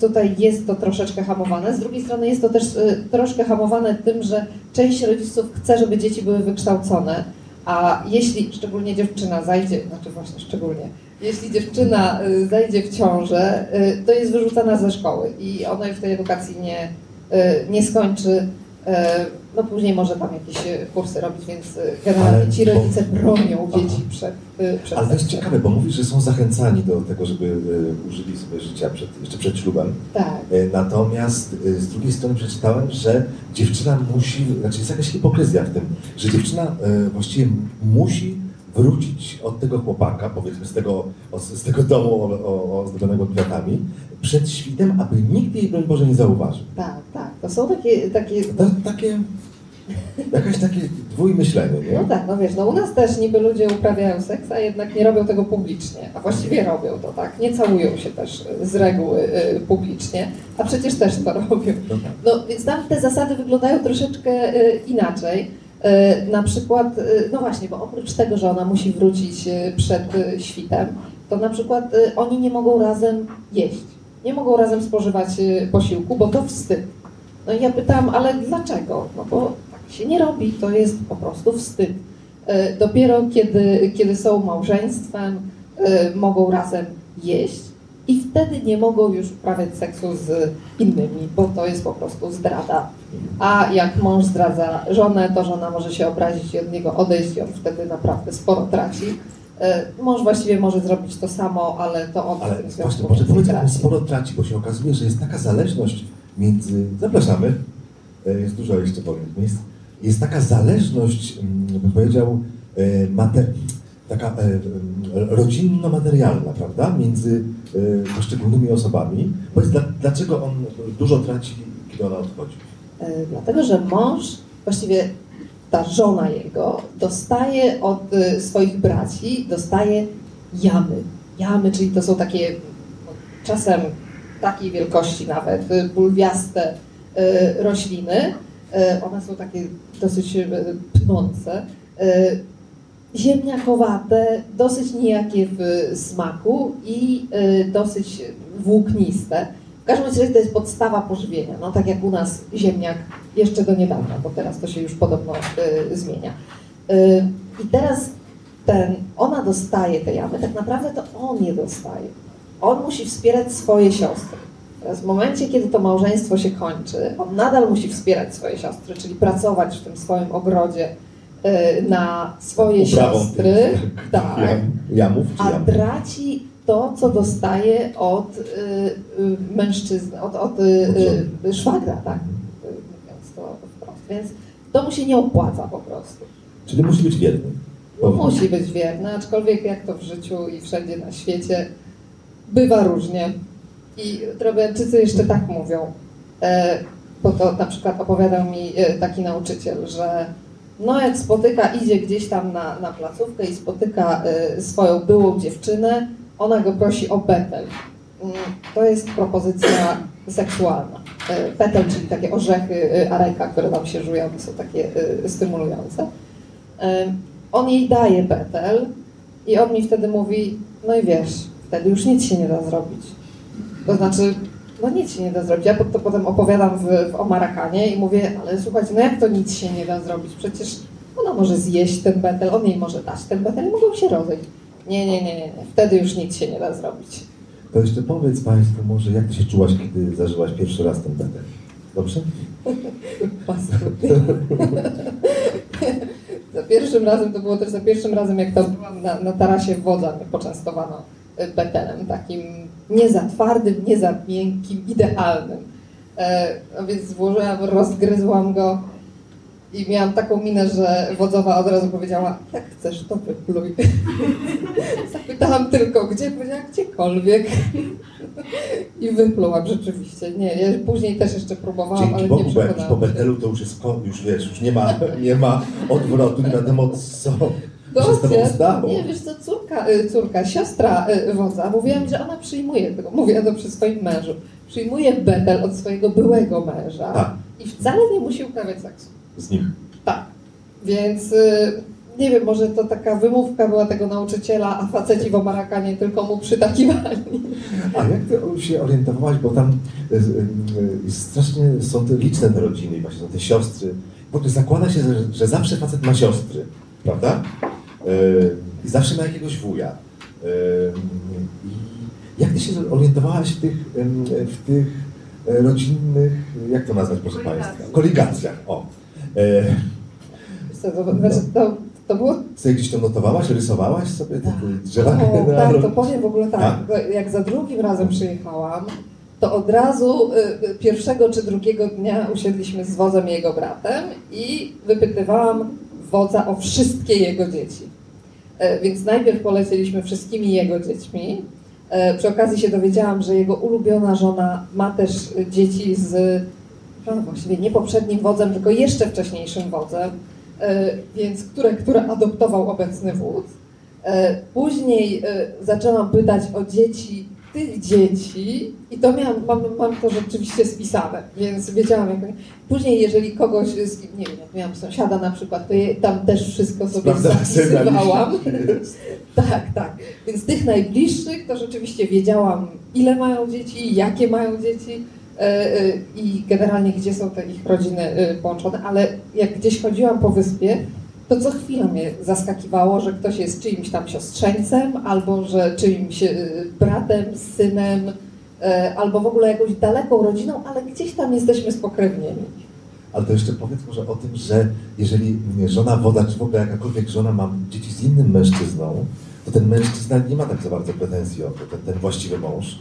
tutaj jest to troszeczkę hamowane. Z drugiej strony jest to też troszkę hamowane tym, że część rodziców chce, żeby dzieci były wykształcone, a jeśli szczególnie dziewczyna zajdzie, znaczy właśnie szczególnie, jeśli dziewczyna zajdzie w ciążę, to jest wyrzucana ze szkoły i ona już tej edukacji nie, nie skończy. No później może tam jakieś kursy robić, więc generalnie ale ci rodzice bo... bronią dzieci przed, przed... Ale to jest ciekawe, bo mówisz, że są zachęcani do tego, żeby użyli sobie życia przed, jeszcze przed ślubem. Tak. Natomiast z drugiej strony przeczytałem, że dziewczyna musi, znaczy jest jakaś hipokryzja w tym, że dziewczyna właściwie musi wrócić od tego chłopaka, powiedzmy z tego, z tego domu ozdobionego kwiatami, przed świtem, aby nikt jej, broń Boże, nie zauważył. Tak, tak. To są takie... takie... To, takie jakieś takie dwójmyślenie, nie? No tak, no wiesz, no u nas też niby ludzie uprawiają seks, a jednak nie robią tego publicznie. A właściwie robią to, tak? Nie całują się też z reguły y, publicznie, a przecież też to robią. No, tak. No więc tam te zasady wyglądają troszeczkę y, inaczej. Na przykład, no właśnie, bo oprócz tego, że ona musi wrócić przed świtem, to na przykład oni nie mogą razem jeść, nie mogą razem spożywać posiłku, bo to wstyd. No i ja pytam, ale dlaczego? No bo tak się nie robi, to jest po prostu wstyd. Dopiero kiedy, kiedy są małżeństwem, mogą razem jeść i wtedy nie mogą już uprawiać seksu z innymi, bo to jest po prostu zdrada. A jak mąż zdradza żonę, to żona może się obrazić i od niego odejść i on wtedy naprawdę sporo traci. Mąż właściwie może zrobić to samo, ale to on... Ale właśnie, może powiedz, on sporo traci, bo się okazuje, że jest taka zależność między... Zapraszamy, jest dużo jeszcze wolnych miejsc. Jest taka zależność, bym powiedział, mater... taka rodzinno-materialna, prawda, między poszczególnymi osobami. Powiedz, dlaczego on dużo traci, kiedy ona odchodzi? Dlatego, że mąż, właściwie ta żona jego, dostaje od swoich braci, dostaje jamy. Jamy, czyli to są takie czasem takiej wielkości nawet, bulwiaste rośliny. One są takie dosyć pnące, ziemniakowate, dosyć nijakie w smaku i dosyć włókniste. W każdym razie to jest podstawa pożywienia, no tak jak u nas ziemniak jeszcze do niedawna, bo teraz to się już podobno y, zmienia. Y, I teraz ten, ona dostaje te jamy, tak naprawdę to on je dostaje. On musi wspierać swoje siostry. Teraz w momencie, kiedy to małżeństwo się kończy, on nadal musi wspierać swoje siostry, czyli pracować w tym swoim ogrodzie y, na swoje Uprawą siostry, tych, tak, jam, jamów, a jamy? Traci to, co dostaje od y, y, mężczyzny, od, od y, y, szwagra, tak, mówiąc to wprost. Więc to mu się nie opłaca po prostu. Czyli musi być wierny. No, musi być wierny, aczkolwiek jak to w życiu i wszędzie na świecie bywa różnie. I Trobriandczycy jeszcze tak mówią, e, bo to na przykład opowiadał mi taki nauczyciel, że no jak spotyka, idzie gdzieś tam na, na placówkę i spotyka y, swoją byłą dziewczynę, ona go prosi o petel. To jest propozycja seksualna. Petel, czyli takie orzechy areka, które tam się żują, są takie stymulujące. On jej daje petel i on mi wtedy mówi, no i wiesz, wtedy już nic się nie da zrobić. To znaczy, no nic się nie da zrobić. Ja to potem opowiadam w, w Omarakanie i mówię, ale słuchajcie, no jak to nic się nie da zrobić? Przecież ona może zjeść ten petel, on jej może dać ten petel i mogą się rozejść. Nie, nie, nie, nie, wtedy już nic się nie da zrobić. To jeszcze powiedz Państwu może, jak Ty się czułaś, kiedy zażyłaś pierwszy raz ten betel? Dobrze? Paskudnie. Za pierwszym razem, to było też za pierwszym razem, jak tam byłam na, na tarasie wodza, mnie poczęstowano betelem, takim nie za twardym, nie za miękkim, idealnym. E, no więc złożyłam, rozgryzłam go i miałam taką minę, że wodzowa od razu powiedziała, jak chcesz, to wypluj. zapytałam tylko gdzie, powiedziała gdziekolwiek. I wyplułam rzeczywiście. Nie, ja później też jeszcze próbowałam, dzięki ale Bogu, nie przekonałam. Dzięki Bogu, bo po Betelu to już jest, już wiesz, już nie ma, nie ma odwrotu na temat co stało. Nie, wiesz co, córka, córka, siostra wodza, mówiła mi, że ona przyjmuje, tego mówiła to przy swoim mężu, przyjmuje Betel od swojego byłego męża, tak. I wcale nie musi uprawiać seksu. Z nim. Tak, więc... Nie wiem, może to taka wymówka była tego nauczyciela, a faceci w Omarakanie tylko mu przytakiwali. A jak ty się orientowałaś, bo tam strasznie są te liczne te rodziny, właśnie są te siostry. Bo zakłada się, że, że zawsze facet ma siostry, prawda? I zawsze ma jakiegoś wuja. I jak ty się orientowałaś w tych, w tych rodzinnych, jak to nazwać, proszę państwa? Koligacjach. O. To, to, to, to było... Ty gdzieś to notowałaś, rysowałaś sobie? Tak, o, tak, to powiem w ogóle tak. A. Jak za drugim razem przyjechałam, to od razu y, pierwszego czy drugiego dnia usiedliśmy z wodzem i jego bratem i wypytywałam wodza o wszystkie jego dzieci. Y, więc najpierw polecieliśmy wszystkimi jego dziećmi. Y, przy okazji się dowiedziałam, że jego ulubiona żona ma też dzieci z no, właściwie nie poprzednim wodzem, tylko jeszcze wcześniejszym wodzem. Więc które, które adoptował obecny wódz. Później zaczęłam pytać o dzieci tych dzieci i to miałam, mam, mam to rzeczywiście spisane, więc wiedziałam jak... Później jeżeli kogoś, nie wiem, jak miałam sąsiada na przykład, to je, tam też wszystko sobie zapisywałam. Tak, tak. Więc tych najbliższych to rzeczywiście wiedziałam, ile mają dzieci, jakie mają dzieci. I generalnie gdzie są te ich rodziny połączone, ale jak gdzieś chodziłam po wyspie, to co chwilę mnie zaskakiwało, że ktoś jest czyimś tam siostrzeńcem, albo że czyimś bratem, synem, albo w ogóle jakąś daleką rodziną, ale gdzieś tam jesteśmy spokrewnieni. Ale to jeszcze powiedz może o tym, że jeżeli żona woda, czy w ogóle jakakolwiek żona ma dzieci z innym mężczyzną, to ten mężczyzna nie ma tak za bardzo pretensji o to, ten, ten właściwy mąż.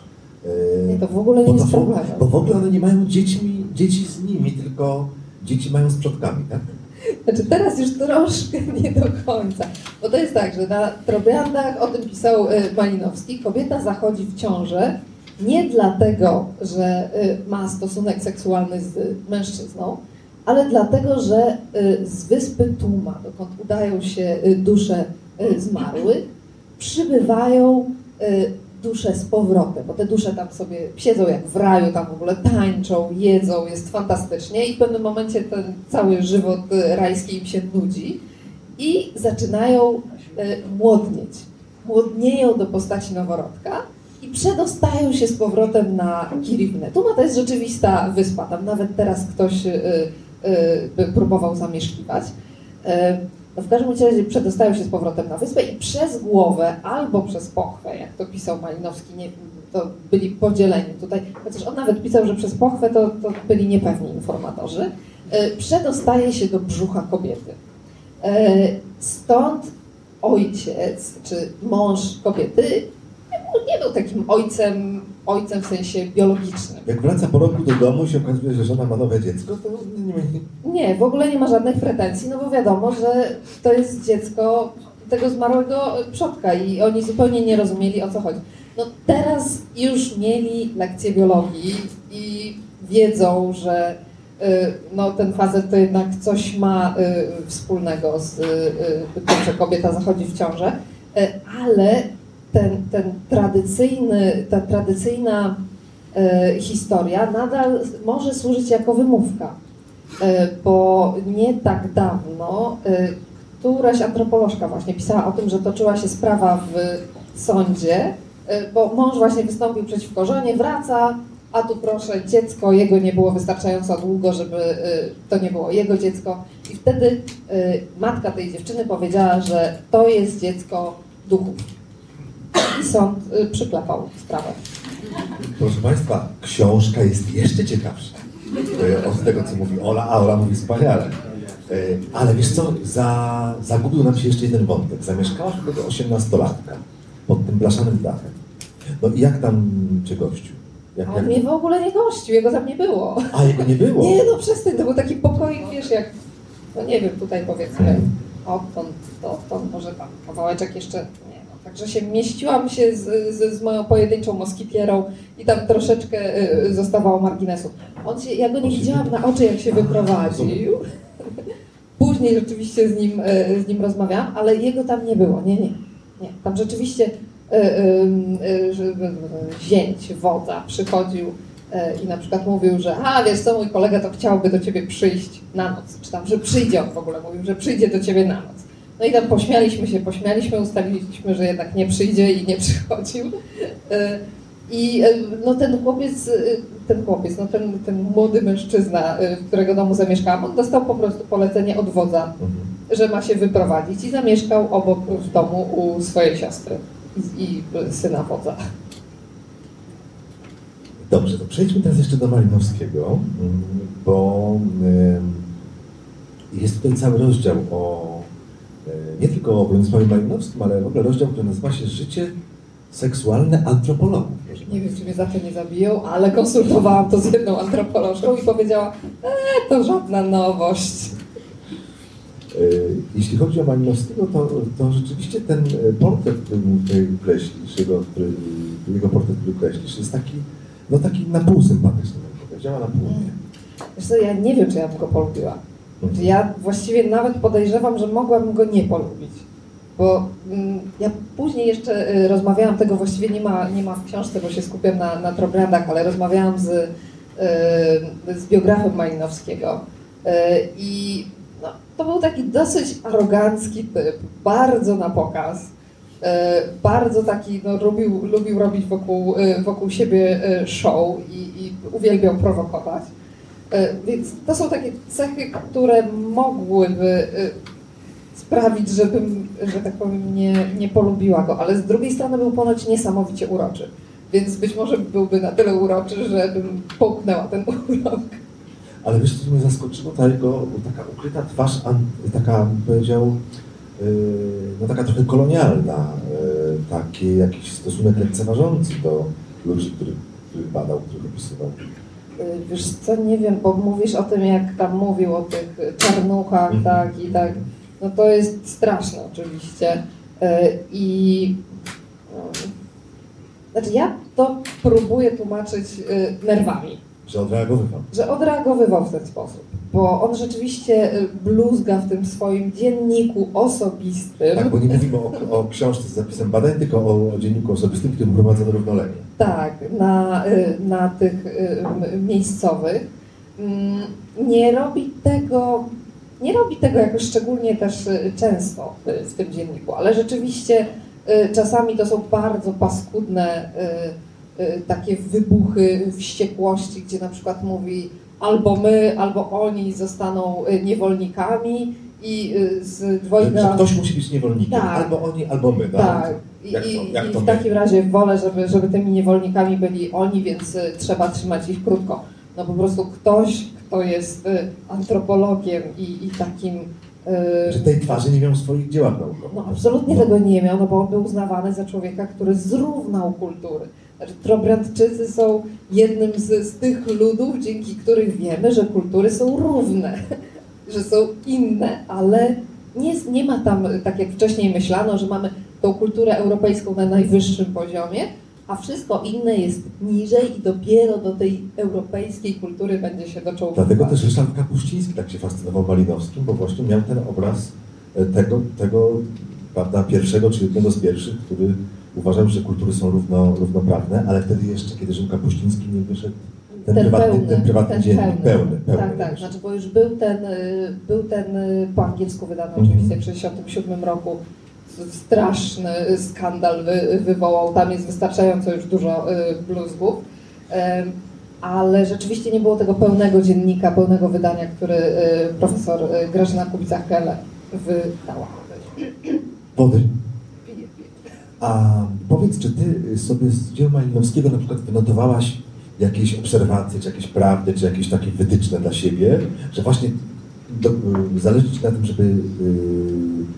Nie, to w ogóle nie bo jest problem. Bo w ogóle one nie mają dziećmi, dzieci z nimi, tylko dzieci mają z przodkami, tak? Znaczy teraz już troszkę nie do końca. Bo to jest tak, że na Trobriandach, o tym pisał Malinowski, kobieta zachodzi w ciążę nie dlatego, że ma stosunek seksualny z mężczyzną, ale dlatego, że z wyspy Tuma, dokąd udają się dusze zmarłych, przybywają dusze z powrotem, bo te dusze tam sobie siedzą jak w raju, tam w ogóle tańczą, jedzą, jest fantastycznie i w pewnym momencie ten cały żywot rajski im się nudzi i zaczynają młodnieć. Młodnieją do postaci noworodka i przedostają się z powrotem na Kiribinę. Tuma to jest rzeczywista wyspa, tam nawet teraz ktoś by próbował zamieszkiwać. W każdym razie przedostają się z powrotem na wyspę i przez głowę albo przez pochwę, jak to pisał Malinowski, nie, to byli podzieleni tutaj, chociaż on nawet pisał, że przez pochwę to, to byli niepewni informatorzy, przedostaje się do brzucha kobiety. Stąd ojciec, czy mąż kobiety nie był takim ojcem, ojcem w sensie biologicznym. Jak wraca po roku do domu i się okazuje, że żona ma nowe dziecko, to nie ma... Nie, w ogóle nie ma żadnych pretensji, no bo wiadomo, że to jest dziecko tego zmarłego przodka i oni zupełnie nie rozumieli, o co chodzi. No teraz już mieli lekcję biologii i wiedzą, że no, ten facet to jednak coś ma wspólnego z tym, że kobieta zachodzi w ciążę, ale Ten, ten tradycyjny, ta tradycyjna e, historia nadal może służyć jako wymówka, e, bo nie tak dawno e, któraś antropolożka właśnie pisała o tym, że toczyła się sprawa w sądzie, e, bo mąż właśnie wystąpił przeciwko żonie, wraca, a tu proszę dziecko, jego nie było wystarczająco długo, żeby e, to nie było jego dziecko i wtedy e, matka tej dziewczyny powiedziała, że to jest dziecko duchów. I sąd przyklepał sprawę. Proszę państwa, książka jest jeszcze ciekawsza od tego, co mówi Ola, a Ola mówi wspaniale. Ale wiesz co, za, zagubił nam się jeszcze jeden wątek. Zamieszkała tego osiemnastolatka pod tym blaszanym dachem. No i jak tam cię gościł? Jak, jak... A mnie w ogóle nie gościł, jego tam nie było. A jego nie było? Nie, no przestań, to był taki pokoik, wiesz, jak, no nie wiem, tutaj powiedzmy, odtąd, odtąd, może tam kawałeczek jeszcze, nie. Także się mieściłam się z, z, z moją pojedynczą moskitierą i tam troszeczkę y, zostawało marginesu. On się, ja go nie widziałam na oczy, jak się wyprowadził. Później rzeczywiście z nim, y, z nim rozmawiałam, ale jego tam nie było. Nie, nie. nie. Tam rzeczywiście y, y, y, zięć, wodza przychodził y, i na przykład mówił, że a wiesz co, mój kolega to chciałby do ciebie przyjść na noc. Czy tam, że przyjdzie, on w ogóle mówił, że przyjdzie do ciebie na noc. No i tam pośmialiśmy się, pośmialiśmy, ustaliliśmy, że jednak nie przyjdzie i nie przychodził. I no ten chłopiec, ten chłopiec, no ten, ten młody mężczyzna, w którego domu zamieszkałam, on dostał po prostu polecenie od wodza, że ma się wyprowadzić i zamieszkał obok w domu u swojej siostry i, i syna wodza. Dobrze, to przejdźmy teraz jeszcze do Malinowskiego, bo jest tutaj cały rozdział o nie tylko o Bronisławie Malinowskim, ale w ogóle rozdział, który nazywa się Życie seksualne antropologów. Nie wiem, czy mnie za to nie zabiją, ale konsultowałam to z jedną antropolożką i powiedziała, eee, to żadna nowość. Jeśli chodzi o Malinowskiego, to, to rzeczywiście ten portret, który tutaj kreślisz, jego, który, jego portret, który kreślisz, jest taki, no taki na pół sympatyczny, jak powiedziała, na pół nie. Wiesz co, ja nie wiem, czy ja bym go polubiła. Ja właściwie nawet podejrzewam, że mogłabym go nie polubić, bo ja później jeszcze rozmawiałam, tego właściwie nie ma, nie ma w książce, bo się skupiam na, na Trobriandach, ale rozmawiałam z, z biografem Malinowskiego i no, to był taki dosyć arogancki typ, bardzo na pokaz, bardzo taki, no, lubił, lubił robić wokół, wokół siebie show i, i uwielbiał prowokować. Więc to są takie cechy, które mogłyby sprawić, żebym, że tak powiem, nie, nie polubiła go, ale z drugiej strony był ponoć niesamowicie uroczy, więc być może byłby na tyle uroczy, żebym połknęła ten urok. Ale wiesz, co mnie zaskoczyło, ta jego taka ukryta twarz, taka, bym powiedział, no taka trochę kolonialna, taki jakiś stosunek lekceważący do ludzi, których, których badał, których opisywał. Wiesz co, nie wiem, bo mówisz o tym, jak tam mówił o tych czarnuchach, tak i tak, no to jest straszne oczywiście i znaczy ja to próbuję tłumaczyć nerwami. Że odreagowywał. Że odreagowywał w ten sposób, bo on rzeczywiście bluzga w tym swoim dzienniku osobistym. Tak, bo nie mówimy o, o książce z zapisem badań, tylko o, o dzienniku osobistym, który prowadzono równolegle. Tak, na, na tych miejscowych. Nie robi tego, nie robi tego jakoś szczególnie też często w tym dzienniku, ale rzeczywiście czasami to są bardzo paskudne takie wybuchy wściekłości, gdzie na przykład mówi albo my, albo oni zostaną niewolnikami i z dwojga... Że ktoś musi być niewolnikiem, tak. Albo oni, albo my. Tak, tak. Jak to, jak i, to i w my? Takim razie wolę, żeby, żeby tymi niewolnikami byli oni, więc trzeba trzymać ich krótko. No po prostu ktoś, kto jest antropologiem i, i takim... Że tej twarzy nie miał swoich dziełach naukowych. No absolutnie no. Tego nie miał, no bo on był uznawany za człowieka, który zrównał kultury. Trobriandczycy są jednym z, z tych ludów, dzięki których wiemy, że kultury są równe, że są inne, ale nie, nie ma tam, tak jak wcześniej myślano, że mamy tą kulturę europejską na najwyższym poziomie, a wszystko inne jest niżej i dopiero do tej europejskiej kultury będzie się doczołgować. Dlatego też Ryszard Kapuściński tak się fascynował Malinowskim, bo właśnie miał ten obraz tego, tego prawda, pierwszego, czy jednego z pierwszych, który uważam, że kultury są równo, równoprawne, ale wtedy jeszcze, kiedy Rzym Kapuściński nie wyszedł, ten, ten prywatny, pełny, ten prywatny ten dziennik pełny. pełny, pełny tak, tak, znaczy, bo już był ten, był ten po angielsku wydany mm-hmm. oczywiście w tysiąc dziewięćset sześćdziesiątym siódmym roku, straszny skandal wy, wywołał, tam jest wystarczająco już dużo bluzgów, ale rzeczywiście nie było tego pełnego dziennika, pełnego wydania, który profesor Grażyna Kubica-Helle wydała. Wody. A powiedz, czy ty sobie z dzieł Malinowskiego na przykład wynotowałaś jakieś obserwacje, czy jakieś prawdy, czy jakieś takie wytyczne dla siebie, że właśnie do, zależy ci na tym, żeby y,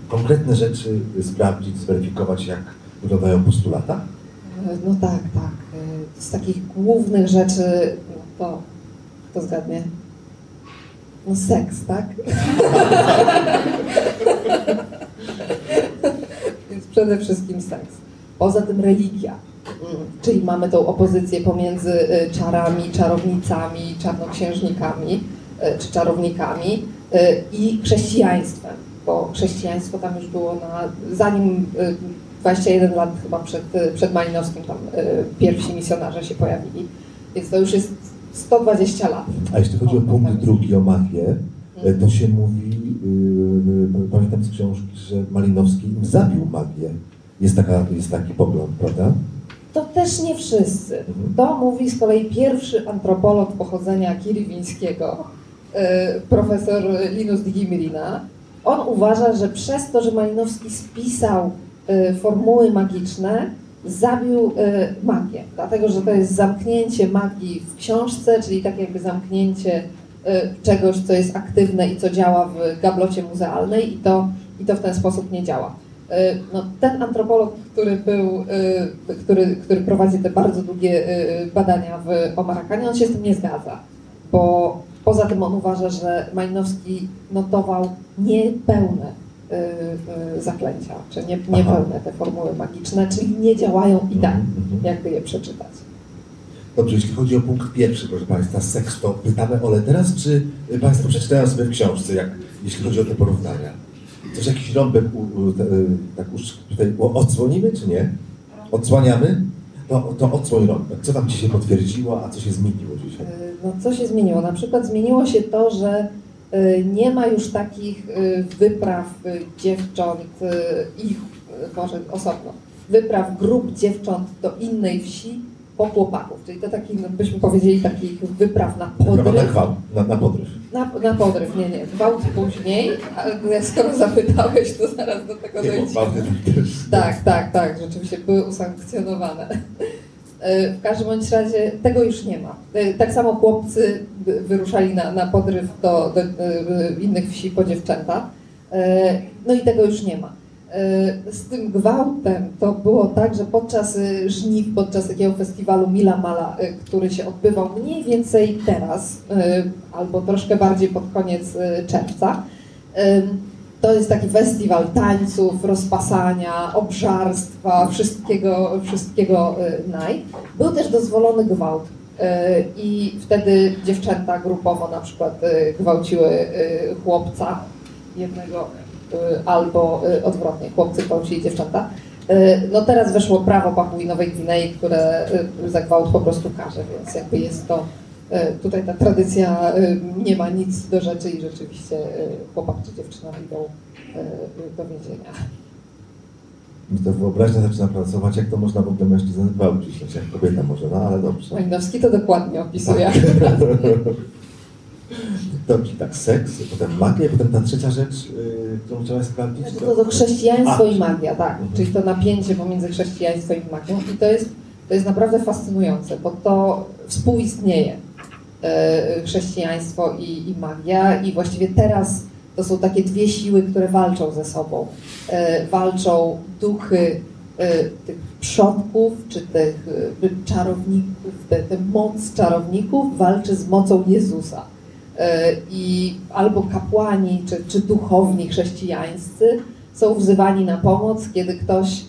konkretne rzeczy sprawdzić, zweryfikować, jak wyglądają postulata? No tak, tak. Z takich głównych rzeczy, no to, to zgadnie. No seks, tak? przede wszystkim seks. Poza tym religia, czyli mamy tą opozycję pomiędzy czarami, czarownicami, czarnoksiężnikami czy czarownikami i chrześcijaństwem, bo chrześcijaństwo tam już było na, zanim dwadzieścia jeden lat chyba przed, przed Malinowskim tam pierwsi misjonarze się pojawili, więc to już jest sto dwadzieścia lat. A jeśli chodzi o punkt drugi, o mafię, to się mówi, yy, pamiętam z książki, że Malinowski zabił magię. Jest, taka, jest taki pogląd, prawda? To też nie wszyscy. Mhm. To mówi z kolei pierwszy antropolog pochodzenia kiribińskiego, yy, profesor Linus Digimrina. On uważa, że przez to, że Malinowski spisał yy, formuły magiczne, zabił y, magię, dlatego że to jest zamknięcie magii w książce, czyli tak jakby zamknięcie y, czegoś, co jest aktywne i co działa w gablocie muzealnej i to, i to w ten sposób nie działa. Y, no, ten antropolog, który, był, y, który, który prowadzi te bardzo długie y, badania w Omarakanie, on się z tym nie zgadza, bo poza tym on uważa, że Malinowski notował niepełne zaklęcia, czy nie, niepełne te formuły magiczne, czyli nie działają i tak, jakby je przeczytać. Dobrze, jeśli chodzi o punkt pierwszy, proszę Państwa, seks, to pytamy Olę teraz, czy Państwo przeczytają sobie w książce, jak, jeśli chodzi o te porównania? Coś jakiś rąbek u, u, te, tak już tutaj odsłonimy, czy nie? Odsłaniamy? To, to odsłoń rąbek. Co tam Ci się potwierdziło, a co się zmieniło dzisiaj? No co się zmieniło? Na przykład zmieniło się to, że nie ma już takich wypraw dziewcząt, ich, może osobno, wypraw grup dziewcząt do innej wsi po chłopaków. Czyli to takich, no byśmy powiedzieli, takich wypraw na podryw. Na, na podryw. Na, na podryw, nie, nie. Gwałt później, ale skoro zapytałeś, to zaraz do tego dojdziemy. Tak, tak, tak. Rzeczywiście były usankcjonowane. W każdym bądź razie tego już nie ma. Tak samo chłopcy wyruszali na, na podryw do, do, do innych wsi po dziewczęta, no i tego już nie ma. Z tym gwałtem to było tak, że podczas żniw, podczas takiego festiwalu Mila Mala, który się odbywał mniej więcej teraz, albo troszkę bardziej pod koniec czerwca, to jest taki festiwal tańców, rozpasania, obżarstwa, wszystkiego, wszystkiego naj. Był też dozwolony gwałt i wtedy dziewczęta grupowo na przykład gwałciły chłopca jednego albo odwrotnie, chłopcy gwałcili dziewczęta. No teraz weszło prawo Papui-Nowej Gwinei, które za gwałt po prostu karze, więc jakby jest to... Tutaj ta tradycja nie ma nic do rzeczy i rzeczywiście chłopak czy dziewczyna idą do więzienia. I to wyobraźnia zaczyna pracować, jak to można w ogóle mężczyznę gwałcić, jak kobieta może, no ale dobrze. Malinowski to dokładnie opisuje. Tak. Dobrze, tak, seks, potem magia, potem ta trzecia rzecz, którą chciałaś sprawdzić. To, to, to chrześcijaństwo A. i magia, tak, mhm. czyli to napięcie pomiędzy chrześcijaństwem i magią i to jest To jest naprawdę fascynujące, bo to współistnieje yy, chrześcijaństwo i, i magia i właściwie teraz to są takie dwie siły, które walczą ze sobą. Yy, walczą duchy yy, tych przodków, czy tych yy, czarowników, te, te moc czarowników walczy z mocą Jezusa. Yy, I albo kapłani, czy, czy duchowni chrześcijańscy są wzywani na pomoc, kiedy ktoś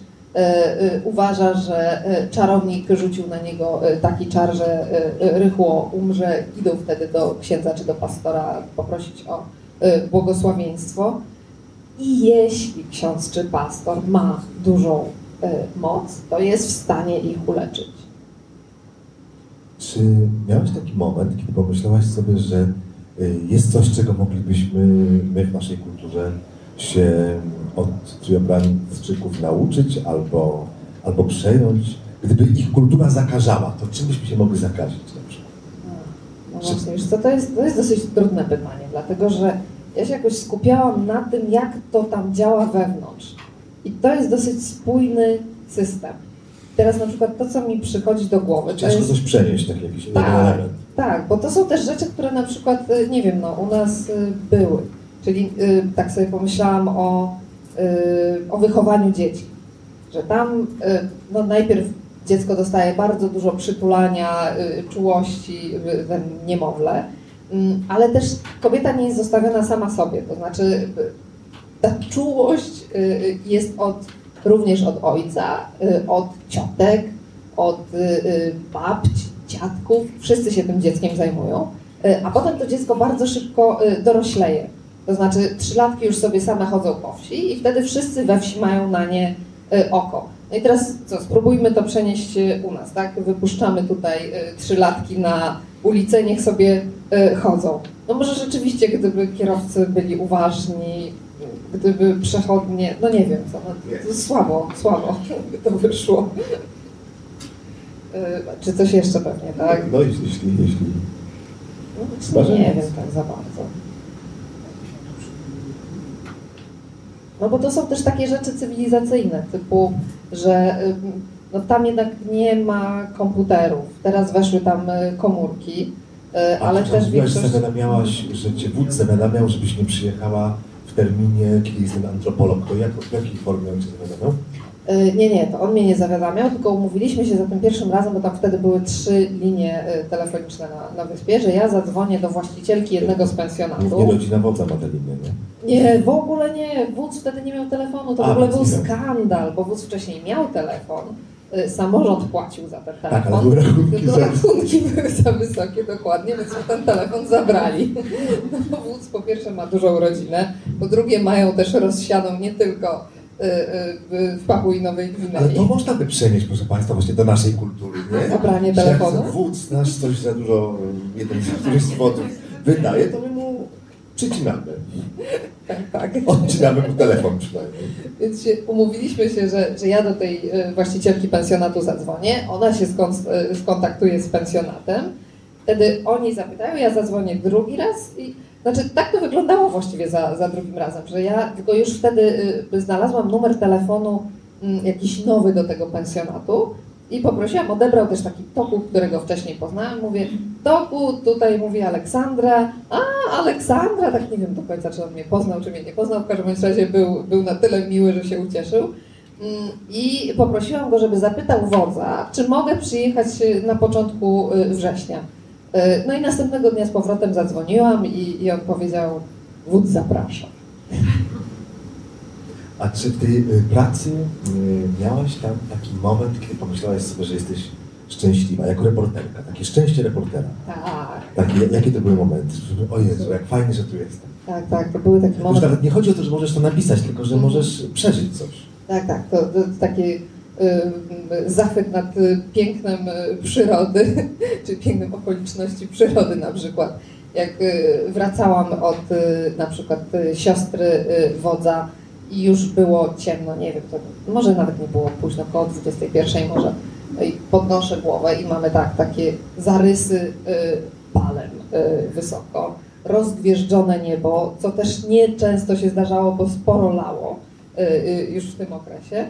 uważa, że czarownik rzucił na niego taki czar, że rychło umrze, idą wtedy do księdza czy do pastora poprosić o błogosławieństwo. I jeśli ksiądz czy pastor ma dużą moc, to jest w stanie ich uleczyć. Czy miałeś taki moment, kiedy pomyślałaś sobie, że jest coś, czego moglibyśmy my w naszej kulturze się od Trójbrańczyków nauczyć albo, albo przejąć. Gdyby ich kultura zakażała, to czym byśmy się mogli zakazić na przykład? No, no właśnie, wiesz co, to jest, to jest dosyć trudne pytanie, dlatego że ja się jakoś skupiałam na tym, jak to tam działa wewnątrz. I to jest dosyć spójny system. Teraz na przykład to, co mi przychodzi do głowy... Ciężko jest... coś przenieść, tak jakiś tak, element. Tak, bo to są też rzeczy, które na przykład, nie wiem, no u nas były. Czyli yy, tak sobie pomyślałam o, yy, o wychowaniu dzieci, że tam yy, no najpierw dziecko dostaje bardzo dużo przytulania, yy, czułości, yy, ten niemowlę, yy, ale też kobieta nie jest zostawiona sama sobie, to znaczy yy, ta czułość yy, jest od również od ojca, od ciotek, od babci, dziadków. Wszyscy się tym dzieckiem zajmują, a potem to dziecko bardzo szybko dorośleje. To znaczy trzylatki już sobie same chodzą po wsi i wtedy wszyscy we wsi mają na nie oko. No i teraz co, spróbujmy to przenieść u nas, tak? Wypuszczamy tutaj trzylatki na ulicę, niech sobie chodzą. No może rzeczywiście, gdyby kierowcy byli uważni, gdyby przechodnie, no nie wiem co, no to słabo, słabo by to wyszło. Czy coś jeszcze pewnie, tak? No jeśli, jeśli. No, nie wiem tak za bardzo. No bo to są też takie rzeczy cywilizacyjne, typu, że no, tam jednak nie ma komputerów, teraz weszły tam komórki, ale też mówiłaś, większość... A że miałaś, że cię wódz zawiadamiał, żebyś nie przyjechała w terminie, kiedy jest ten antropolog, to jak, w jakiej formie on cię zawiadamiał? Nie, nie, to on mnie nie zawiadamiał, tylko umówiliśmy się za tym pierwszym razem, bo tam wtedy były trzy linie telefoniczne na, na wyspie, że ja zadzwonię do właścicielki jednego z pensjonatów. Nie rodzina wodza ma te linie, nie? Nie, w ogóle nie, wódz wtedy nie miał telefonu, to A, w ogóle był skandal, bo wódz wcześniej miał telefon, samorząd płacił za ten telefon, tylko rachunki były za wysokie, dokładnie, więc mu ten telefon zabrali. No, wódz po pierwsze ma dużą rodzinę, po drugie mają też rozsianą nie tylko w Papui-Nowej Gwinei. Ale to można by przenieść, proszę Państwa, właśnie do naszej kultury, nie? Zabranie telefonu? Jak wódz nasz coś za dużo, jeden z któryś z wodów wydaje, to my mu przycinamy. Tak, tak. Odcinamy mu telefon przynajmniej. Więc się, umówiliśmy się, że, że ja do tej właścicielki pensjonatu zadzwonię, ona się skon, skontaktuje z pensjonatem, wtedy oni zapytają, ja zadzwonię drugi raz i znaczy tak to wyglądało właściwie za, za drugim razem, że ja tylko już wtedy y, znalazłam numer telefonu y, jakiś nowy do tego pensjonatu i poprosiłam, odebrał też taki Toku, którego wcześniej poznałam, mówię Toku, tutaj mówi Aleksandra, a Aleksandra, tak nie wiem do końca czy on mnie poznał, czy mnie nie poznał, w każdym razie był, był na tyle miły, że się ucieszył. I poprosiłam go, żeby zapytał wodza, czy mogę przyjechać na początku września. No i następnego dnia z powrotem zadzwoniłam i, i on powiedział, wódz zaprasza. A czy w tej pracy miałaś tam taki moment, kiedy pomyślałaś sobie, że jesteś szczęśliwa, jako reporterka, takie szczęście reportera? Tak. Takie, jakie to były momenty? O Jezu, jak fajnie, że tu jestem. Tak, tak, to były takie momenty. Już nawet nie chodzi o to, że możesz to napisać, tylko że możesz przeżyć coś. Tak, tak, to, to takie... zachwyt nad pięknem przyrody, czy pięknem okoliczności przyrody na przykład. Jak wracałam od na przykład siostry wodza i już było ciemno, nie wiem, to może nawet nie było późno, około dwudziestej pierwszej może, i podnoszę głowę i mamy tak, takie zarysy palem wysoko, rozgwieżdżone niebo, co też nie często się zdarzało, bo sporo lało już w tym okresie.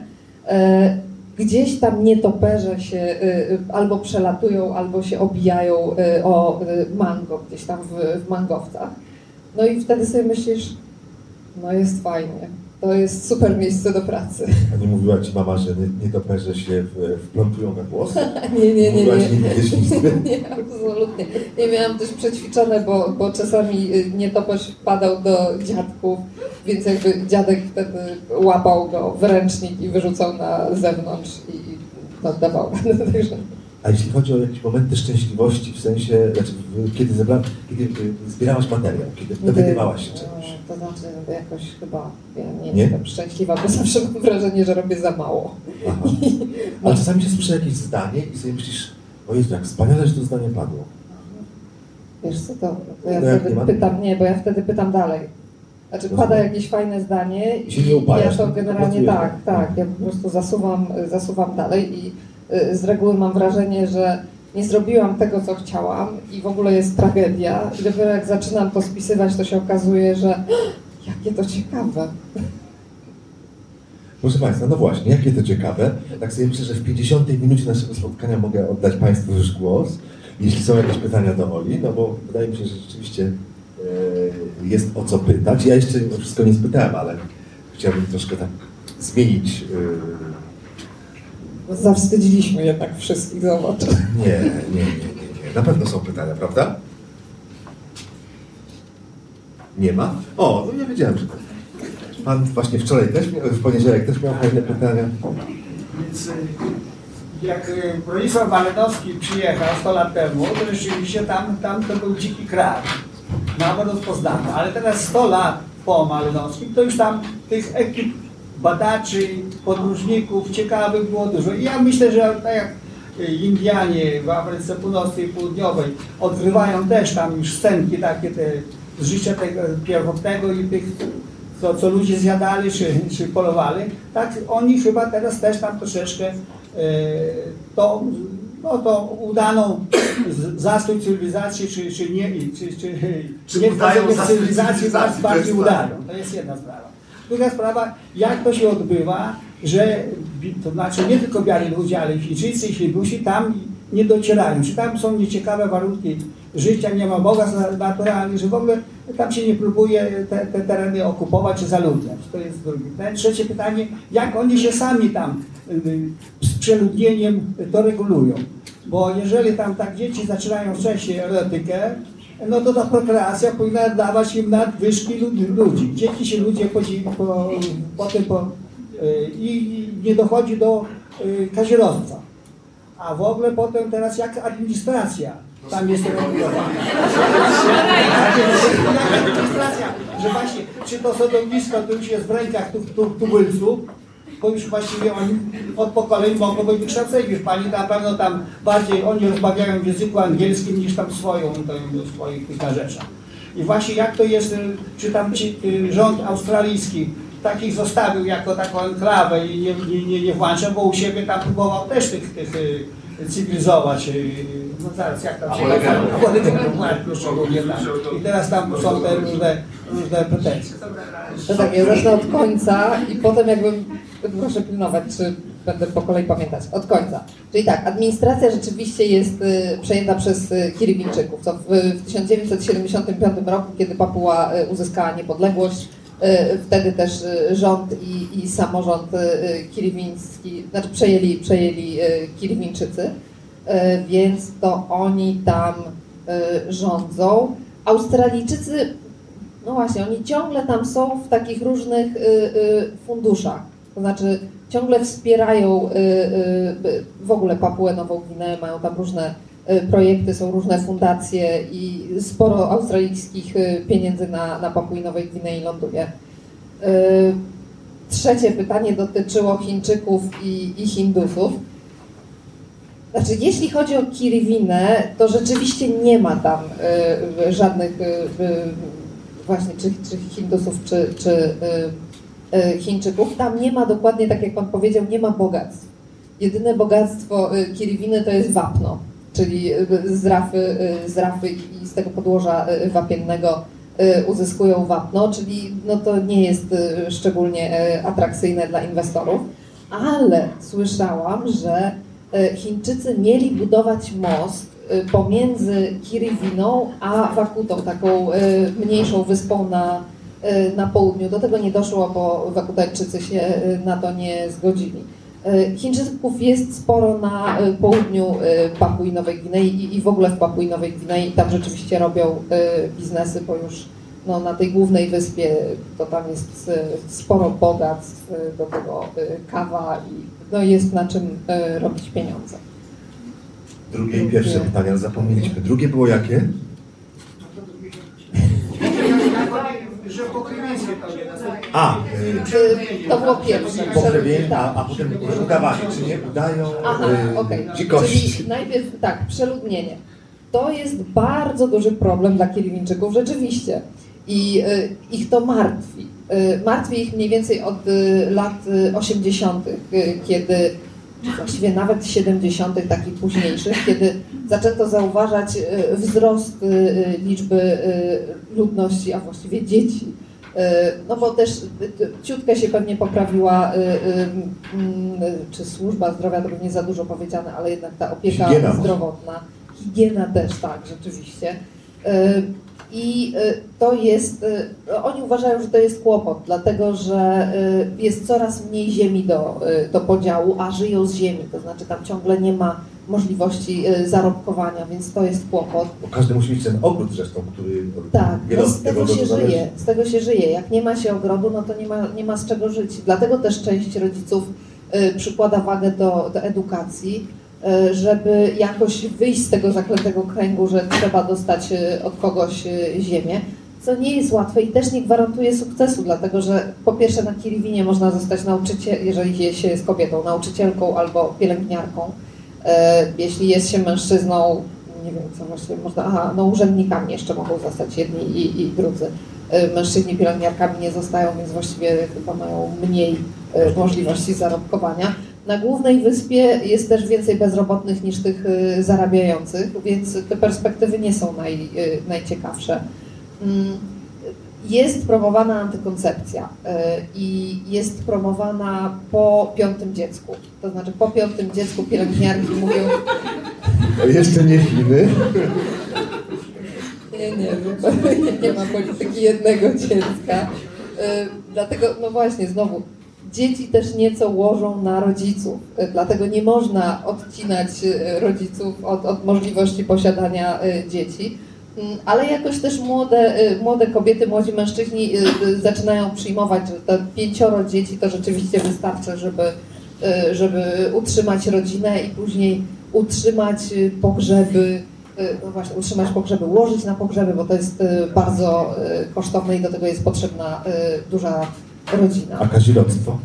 Gdzieś tam nietoperze się albo przelatują, albo się obijają o mango, gdzieś tam w, w mangowcach. No i wtedy sobie myślisz, no jest fajnie, to jest super miejsce do pracy. A nie mówiła ci mama, że nietoperze się wplątują na włosy? Nie, nie, nie. Mówiłaś, nie, nie, nie, nie, absolutnie. Nie miałam też przećwiczone, bo, bo czasami nietoperz wpadał do dziadków, więc jakby dziadek wtedy łapał go w ręcznik i wyrzucał na zewnątrz i oddawał. A jeśli chodzi o jakieś momenty szczęśliwości, w sensie, znaczy, kiedy, zebra, kiedy zbierałaś materiał, kiedy dowiadywałaś się czegoś? To znaczy jakoś chyba, ja nie, nie jestem szczęśliwa, bo zawsze mam wrażenie, że robię za mało. Aha. Ale czasami się słyszy jakieś zdanie i sobie myślisz, o Jezu, jak wspaniale, że to zdanie padło. Wiesz co, to, to ja no wtedy nie pytam, nie, bo ja wtedy pytam dalej. Znaczy pada jakieś fajne zdanie i nie upajasz, ja to generalnie tak, tak, ja po prostu zasuwam, zasuwam dalej i z reguły mam wrażenie, że nie zrobiłam tego, co chciałam i w ogóle jest tragedia. I dopiero jak zaczynam to spisywać, to się okazuje, że jakie to ciekawe. Proszę Państwa, no właśnie, jakie to ciekawe. Tak sobie myślę, że w pięćdziesiątej minucie naszego spotkania mogę oddać Państwu już głos, jeśli są jakieś pytania do Oli, no bo wydaje mi się, że rzeczywiście jest o co pytać. Ja jeszcze wszystko nie spytałem, ale chciałbym troszkę tak zmienić. Zawstydziliśmy jednak wszystkich, zobacz. Nie, nie, nie, nie, nie. Na pewno są pytania, prawda? Nie ma? O, no ja wiedziałem, że tak. Pan właśnie wczoraj też, w poniedziałek też miał fajne pytania. Więc jak Bronisław Malinowski przyjechał sto lat temu, to rzeczywiście tam, tam to był dziki kraj. Nawet rozpoznano. Ale teraz sto lat po Malinowskim, to już tam tych ekip badaczy, podróżników ciekawych było dużo. I ja myślę, że tak jak Indianie w Afryce Północnej i Południowej odkrywają też tam już scenki takie te z życia tego pierwotnego i tych, co, co ludzie zjadali czy, czy polowali, tak oni chyba teraz też tam troszeczkę e, to, no, to udaną zastój cywilizacji, czy, czy nie, czy, czy, czy nie udają cywilizacji, bardziej, bardziej udają. To jest jedna sprawa. Druga sprawa, jak to się odbywa, że to znaczy nie tylko biali ludzie, ale i Chińczycy i Hindusi tam nie docierają. Czy tam są nieciekawe warunki życia, nie ma Boga naturalnie, że w ogóle tam się nie próbuje te, te tereny okupować czy zaludniać. To jest drugie. Trzecie pytanie, jak oni się sami tam z przeludnieniem to regulują? Bo jeżeli tam tak dzieci zaczynają wcześniej erotykę, no to ta prokreacja powinna dawać im nadwyżki ludzi. Dzieci się ludzie podzieli po, po tym po, i nie dochodzi do kazirodztwa. A w ogóle potem teraz jak administracja tam jest regulowana. Administracja, że właśnie czy to sądowisko, to już jest w rękach tubylców, bo już właściwie oni od pokoleń mogą być wykształceni. Już pani na pewno tam bardziej oni rozmawiają w języku angielskim niż tam swoją, w swoich kilka rzeczach. I właśnie jak to jest, czy tam ci, rząd australijski takich zostawił jako taką enklawę i nie, nie, nie, nie włącza, bo u siebie tam próbował też tych, tych cywilizować. No zaraz, jak tam się tak. I teraz tam są te różne, różne pretensje. No tak, ja zacznę od końca i potem jakbym proszę pilnować, czy będę po kolei pamiętać. Od końca. Czyli tak, administracja rzeczywiście jest y, przejęta przez y, Kiribińczyków. Co w, w tysiąc dziewięćset siedemdziesiątym piątym roku, kiedy Papua y, uzyskała niepodległość, y, wtedy też y, rząd i, i samorząd y, kiribiński, znaczy przejęli, przejęli y, Kiribińczycy, y, więc to oni tam y, rządzą. Australijczycy, no właśnie, oni ciągle tam są w takich różnych y, y, funduszach. To znaczy ciągle wspierają y, y, w ogóle Papuę Nową Gwineę, mają tam różne y, projekty, są różne fundacje i sporo australijskich y, pieniędzy na, na Papui Nowej Gwinei ląduje. Y, trzecie pytanie dotyczyło Chińczyków i, i Hindusów. Znaczy, jeśli chodzi o Kiriwinę, to rzeczywiście nie ma tam y, żadnych y, y, właśnie czy, czy Hindusów, czy, czy y, Chińczyków. Tam nie ma dokładnie, tak jak Pan powiedział, nie ma bogactw. Jedyne bogactwo Kiriwiny to jest wapno, czyli z rafy, z rafy i z tego podłoża wapiennego uzyskują wapno, czyli no to nie jest szczególnie atrakcyjne dla inwestorów. Ale słyszałam, że Chińczycy mieli budować most pomiędzy Kiriwiną a Wakutą, taką mniejszą wyspą na na południu. Do tego nie doszło, bo Wakutajczycy się na to nie zgodzili. Chińczyków jest sporo na południu Papui Nowej Gwinei i w ogóle w Papui Nowej Gwinei. Tam rzeczywiście robią biznesy, bo już no, na tej głównej wyspie to tam jest sporo bogactw, do tego kawa i no, jest na czym robić pieniądze. Drugie i pierwsze pytania zapomnieliśmy. Drugie było jakie? Że pokrywienie to nie nastąpi. A, y, to było pierwsze. Pokrywienie, a, a potem udawanie, czy nie udają y, okay, no. dzikości. Czyli najpierw tak, przeludnienie. To jest bardzo duży problem dla Kiriwińczyków rzeczywiście. I y, ich to martwi. Y, martwi ich mniej więcej od y, lat y, osiemdziesiątych, y, kiedy właściwie nawet siedemdziesiątych, takich późniejszych, kiedy zaczęto zauważać wzrost liczby ludności, a właściwie dzieci. No bo też ciutkę się pewnie poprawiła, czy służba zdrowia, to by nie za dużo powiedziane, ale jednak ta opieka higiena zdrowotna, higiena też, tak, rzeczywiście. I to jest, oni uważają, że to jest kłopot, dlatego że jest coraz mniej ziemi do, do podziału, a żyją z ziemi, to znaczy tam ciągle nie ma możliwości zarobkowania, więc to jest kłopot. Bo każdy musi mieć ten ogród zresztą, który... Tak, wielo, no z tego się żyje, z tego się żyje. Jak nie ma się ogrodu, no to nie ma, nie ma z czego żyć. Dlatego też część rodziców y, przykłada wagę do, do edukacji, y, żeby jakoś wyjść z tego zaklętego kręgu, że trzeba dostać y, od kogoś y, ziemię, co nie jest łatwe i też nie gwarantuje sukcesu, dlatego że po pierwsze na Kiriwinie można zostać nauczycielką, jeżeli się jest kobietą, nauczycielką albo pielęgniarką. Jeśli jest się mężczyzną, nie wiem co właściwie można, aha, no urzędnikami jeszcze mogą zostać jedni i, i drudzy. Mężczyźni pielęgniarkami nie zostają, więc właściwie chyba mają mniej możliwości zarobkowania. Na głównej wyspie jest też więcej bezrobotnych niż tych zarabiających, więc te perspektywy nie są naj, najciekawsze. Jest promowana antykoncepcja i jest promowana po piątym dziecku. To znaczy po piątym dziecku pielęgniarki mówią... To jeszcze nie Chiny. Nie, nie, nie, nie ma polityki jednego dziecka. Dlatego, no właśnie, znowu, dzieci też nieco łożą na rodziców. Dlatego nie można odcinać rodziców od, od możliwości posiadania dzieci. Ale jakoś też młode, młode kobiety, młodzi mężczyźni zaczynają przyjmować, że te pięcioro dzieci to rzeczywiście wystarczy, żeby, żeby utrzymać rodzinę i później utrzymać pogrzeby, no właśnie, utrzymać pogrzeby, łożyć na pogrzeby, bo to jest bardzo kosztowne i do tego jest potrzebna duża rodzina. A kazirodztwo?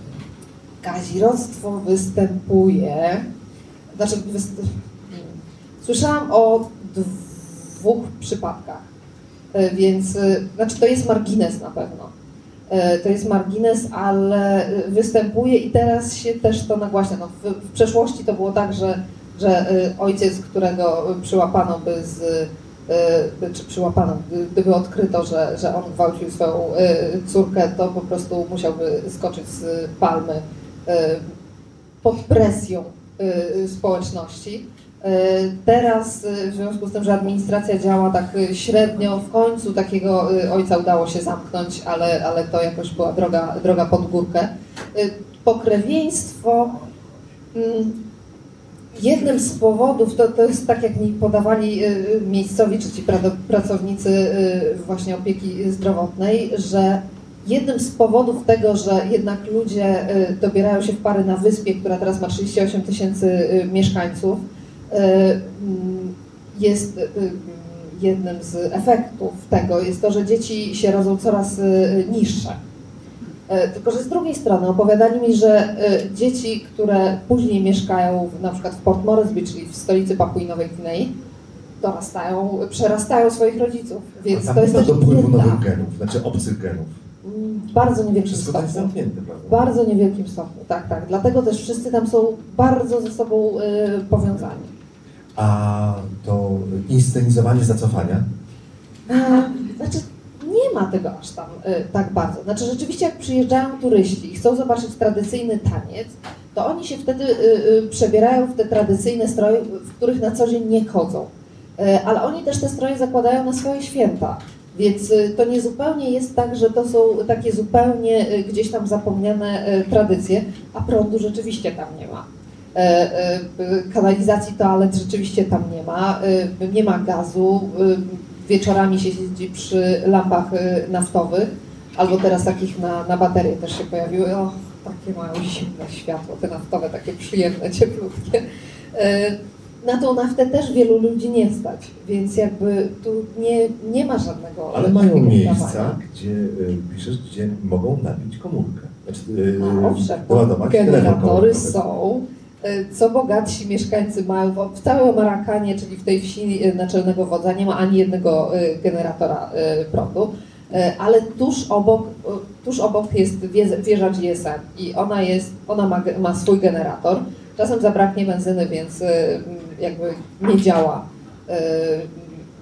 Kazirodztwo występuje, znaczy wyst... słyszałam o dwóch dwóch przypadkach, więc znaczy to jest margines na pewno. To jest margines, ale występuje i teraz się też to nagłaśnia. No, w, w przeszłości to było tak, że, że ojciec, którego przyłapano by z, czy przyłapano, gdyby odkryto, że, że on gwałcił swoją córkę, to po prostu musiałby skoczyć z palmy pod presją społeczności. Teraz w związku z tym, że administracja działa tak średnio, w końcu takiego ojca udało się zamknąć, ale, ale to jakoś była droga, droga pod górkę. Pokrewieństwo, jednym z powodów, to, to jest tak jak mi podawali miejscowi czy ci pracownicy właśnie opieki zdrowotnej, że jednym z powodów tego, że jednak ludzie dobierają się w pary na wyspie, która teraz ma trzydzieści osiem tysięcy mieszkańców, jest jednym z efektów tego, jest to, że dzieci się rodzą coraz niższe. Tylko że z drugiej strony opowiadali mi, że dzieci, które później mieszkają na przykład w Port Moresby, czyli w stolicy Papui-Nowej Gwinei, dorastają, przerastają swoich rodziców. Więc to jest też dopływu nowych genów, znaczy obcych genów. Bardzo niewielkim stopniu. Bardzo niewielkim stopniu, tak, tak. Dlatego też wszyscy tam są bardzo ze sobą y, powiązani. A to inscenizowanie zacofania? A, znaczy nie ma tego aż tam y, tak bardzo. Znaczy rzeczywiście jak przyjeżdżają turyści i chcą zobaczyć tradycyjny taniec, to oni się wtedy y, y, przebierają w te tradycyjne stroje, w których na co dzień nie chodzą. Y, ale oni też te stroje zakładają na swoje święta. Więc to nie zupełnie jest tak, że to są takie zupełnie gdzieś tam zapomniane tradycje, a prądu rzeczywiście tam nie ma. Kanalizacji, toalet rzeczywiście tam nie ma, nie ma gazu, wieczorami się siedzi przy lampach naftowych, albo teraz takich na, na baterie też się pojawiły. Och, takie mają zimne światło, te naftowe, takie przyjemne, cieplutkie. Na tą naftę też wielu ludzi nie stać, więc jakby tu nie, nie ma żadnego... Ale mają miejsca, dawania. Gdzie y, piszesz, gdzie mogą napić komórkę. Znaczy, y, A, owszem, generatory są, y, co bogatsi mieszkańcy mają. W całej Omarakanie, czyli w tej wsi naczelnego wodza, nie ma ani jednego y, generatora y, prądu, y, ale tuż obok, y, tuż obok jest wież, wieża G S M i ona, jest, ona ma, ma swój generator. Czasem zabraknie benzyny, więc y, jakby nie działa, y,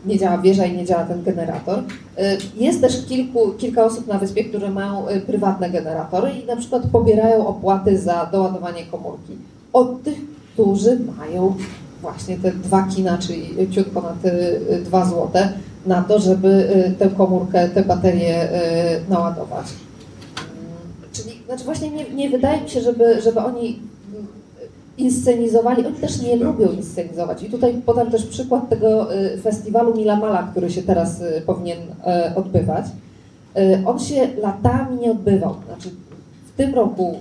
nie działa wieża i nie działa ten generator. Y, jest też kilku, kilka osób na wyspie, które mają y, prywatne generatory i na przykład pobierają opłaty za doładowanie komórki. Od tych, którzy mają właśnie te dwa kina, czyli ciut ponad y, dwa złote, na to, żeby y, tę komórkę, tę baterię y, naładować. Y, czyli znaczy właśnie nie, nie wydaje mi się, żeby, żeby oni inscenizowali, oni też nie lubią inscenizować. I tutaj podam też przykład tego festiwalu Mila Mala, który się teraz powinien odbywać. On się latami nie odbywał. Znaczy, w tym roku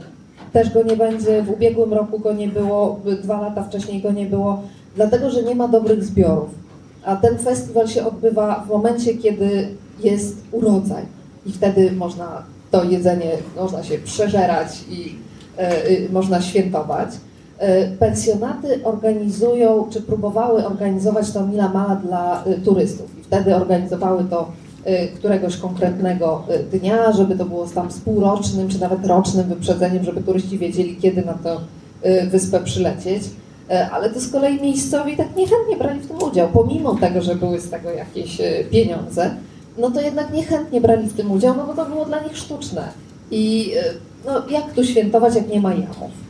też go nie będzie, w ubiegłym roku go nie było, dwa lata wcześniej go nie było, dlatego że nie ma dobrych zbiorów. A ten festiwal się odbywa w momencie, kiedy jest urodzaj. I wtedy można to jedzenie, można się przeżerać i y, y, można świętować. Pensjonaty organizują, czy próbowały organizować to Mila Mala dla turystów. I wtedy organizowały to któregoś konkretnego dnia, żeby to było tam z półrocznym, czy nawet rocznym wyprzedzeniem, żeby turyści wiedzieli, kiedy na tę wyspę przylecieć. Ale to z kolei miejscowi tak niechętnie brali w tym udział, pomimo tego, że były z tego jakieś pieniądze, no to jednak niechętnie brali w tym udział, no bo to było dla nich sztuczne. I no, jak tu świętować, jak nie ma jamów?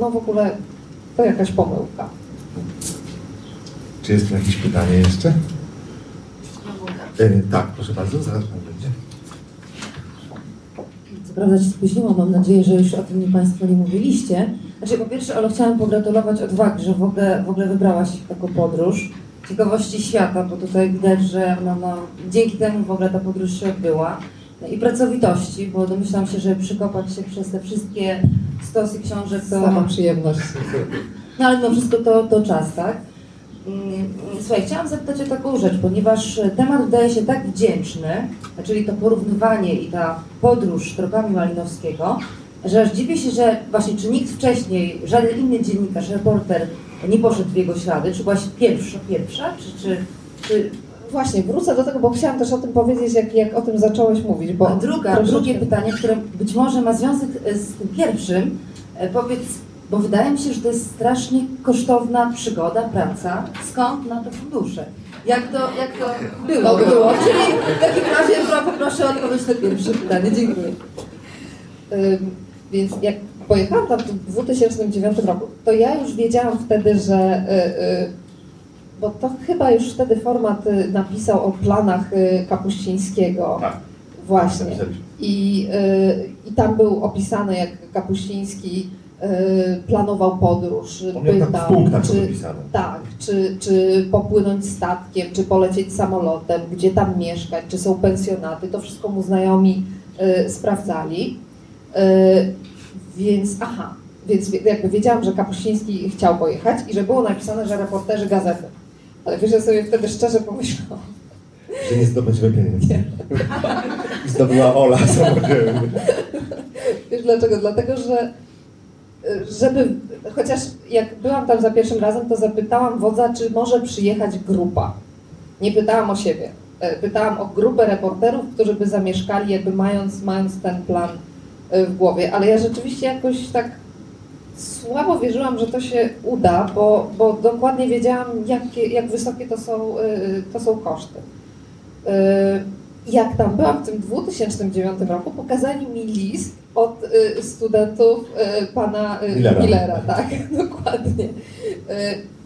No w ogóle to jakaś pomyłka. Czy jest tu jakieś pytanie jeszcze? E, tak, proszę bardzo, zaraz pan będzie. Co prawda się spóźniłam, mam nadzieję, że już o tym Państwo nie mówiliście. Znaczy po pierwsze, Olo, chciałam pogratulować odwagi, że w ogóle, w ogóle wybrałaś taką podróż. Ciekawości świata, bo tutaj widać, że no, no, dzięki temu w ogóle ta podróż się odbyła. No i pracowitości, bo domyślam się, że przykopać się przez te wszystkie stosy książek to... Sama przyjemność. No ale mimo wszystko to, to czas, tak? Słuchaj, chciałam zapytać o taką rzecz, ponieważ temat wydaje się tak wdzięczny, czyli to porównywanie i ta podróż drogami Malinowskiego, że aż dziwię się, że właśnie czy nikt wcześniej, żaden inny dziennikarz, reporter nie poszedł w jego ślady, czy byłaś pierwsza, pierwsza, czy... czy, czy... Właśnie, wrócę do tego, bo chciałam też o tym powiedzieć, jak, jak o tym zacząłeś mówić. Bo... A druga, proszę, drugie proszę. Pytanie, które być może ma związek z tym pierwszym. Powiedz, bo wydaje mi się, że to jest strasznie kosztowna przygoda, praca. Skąd na to fundusze? Jak to, jak to było? To było. Czyli w takim razie poproszę o odpowiedź na pierwsze pytanie. Dziękuję. Ym, więc jak pojechałam tam w dwa tysiące dziewiątym roku, to ja już wiedziałam wtedy, że... Yy, yy, bo to chyba już wtedy Format napisał o planach Kapuścińskiego. Tak. Właśnie. I, yy, i tam był opisany, jak Kapuściński yy, planował podróż, on pytał, tak, czy, tak, czy, czy popłynąć statkiem, czy polecieć samolotem, gdzie tam mieszkać, czy są pensjonaty. To wszystko mu znajomi yy, sprawdzali. Yy, więc aha, więc jakby wiedziałam, że Kapuściński chciał pojechać i że było napisane, że reporterzy gazety. Ale wiesz, ja sobie wtedy szczerze pomyślałam, że nie zdobędziemy pieniędzy. Nie. I zdobyła Ola samodzielnie. Wiesz dlaczego? Dlatego, że żeby, chociaż jak byłam tam za pierwszym razem, to zapytałam wodza, czy może przyjechać grupa. Nie pytałam o siebie. Pytałam o grupę reporterów, którzy by zamieszkali, jakby mając, mając ten plan w głowie. Ale ja rzeczywiście jakoś tak słabo wierzyłam, że to się uda, bo, bo dokładnie wiedziałam, jakie, jak wysokie to są, to są koszty. Jak tam byłam w tym dwa tysiące dziewiątym roku, pokazali mi list od studentów pana Millera, Millera tak, dokładnie.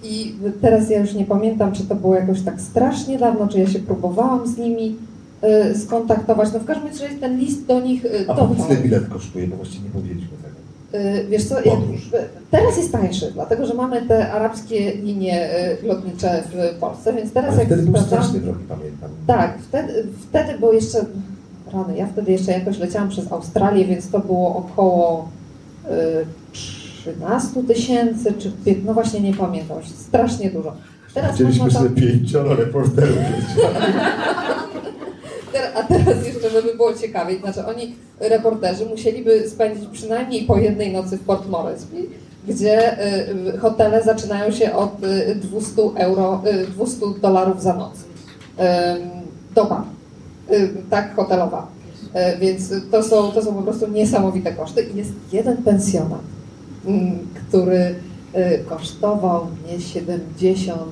I teraz ja już nie pamiętam, czy to było jakoś tak strasznie dawno, czy ja się próbowałam z nimi skontaktować. No w każdym razie ten list do nich... A po co ten bilet kosztuje? Bo właściwie nie powiedzieliśmy tego. Wiesz co, jak, teraz jest tańszy, dlatego że mamy te arabskie linie lotnicze w Polsce, więc teraz... Ale jak wtedy był straszny drogi, pamiętam. Tak, wtedy, wtedy było jeszcze... Rany, ja wtedy jeszcze jakoś leciałam przez Australię, więc to było około y, trzynaście tysięcy, czy piętnaście, no właśnie nie pamiętam, strasznie dużo. Teraz chcieliśmy tam... sobie pięcioro reporterów. A teraz jeszcze, żeby było ciekawiej, znaczy oni, reporterzy, musieliby spędzić przynajmniej po jednej nocy w Port Moresby, gdzie y, hotele zaczynają się od y, dwieście euro, y, dwieście dolarów za noc. Y, doba, y, tak, hotelowa. Y, więc to są, to są po prostu niesamowite koszty. I jest jeden pensjonat, y, który y, kosztował mnie siedemdziesiąt,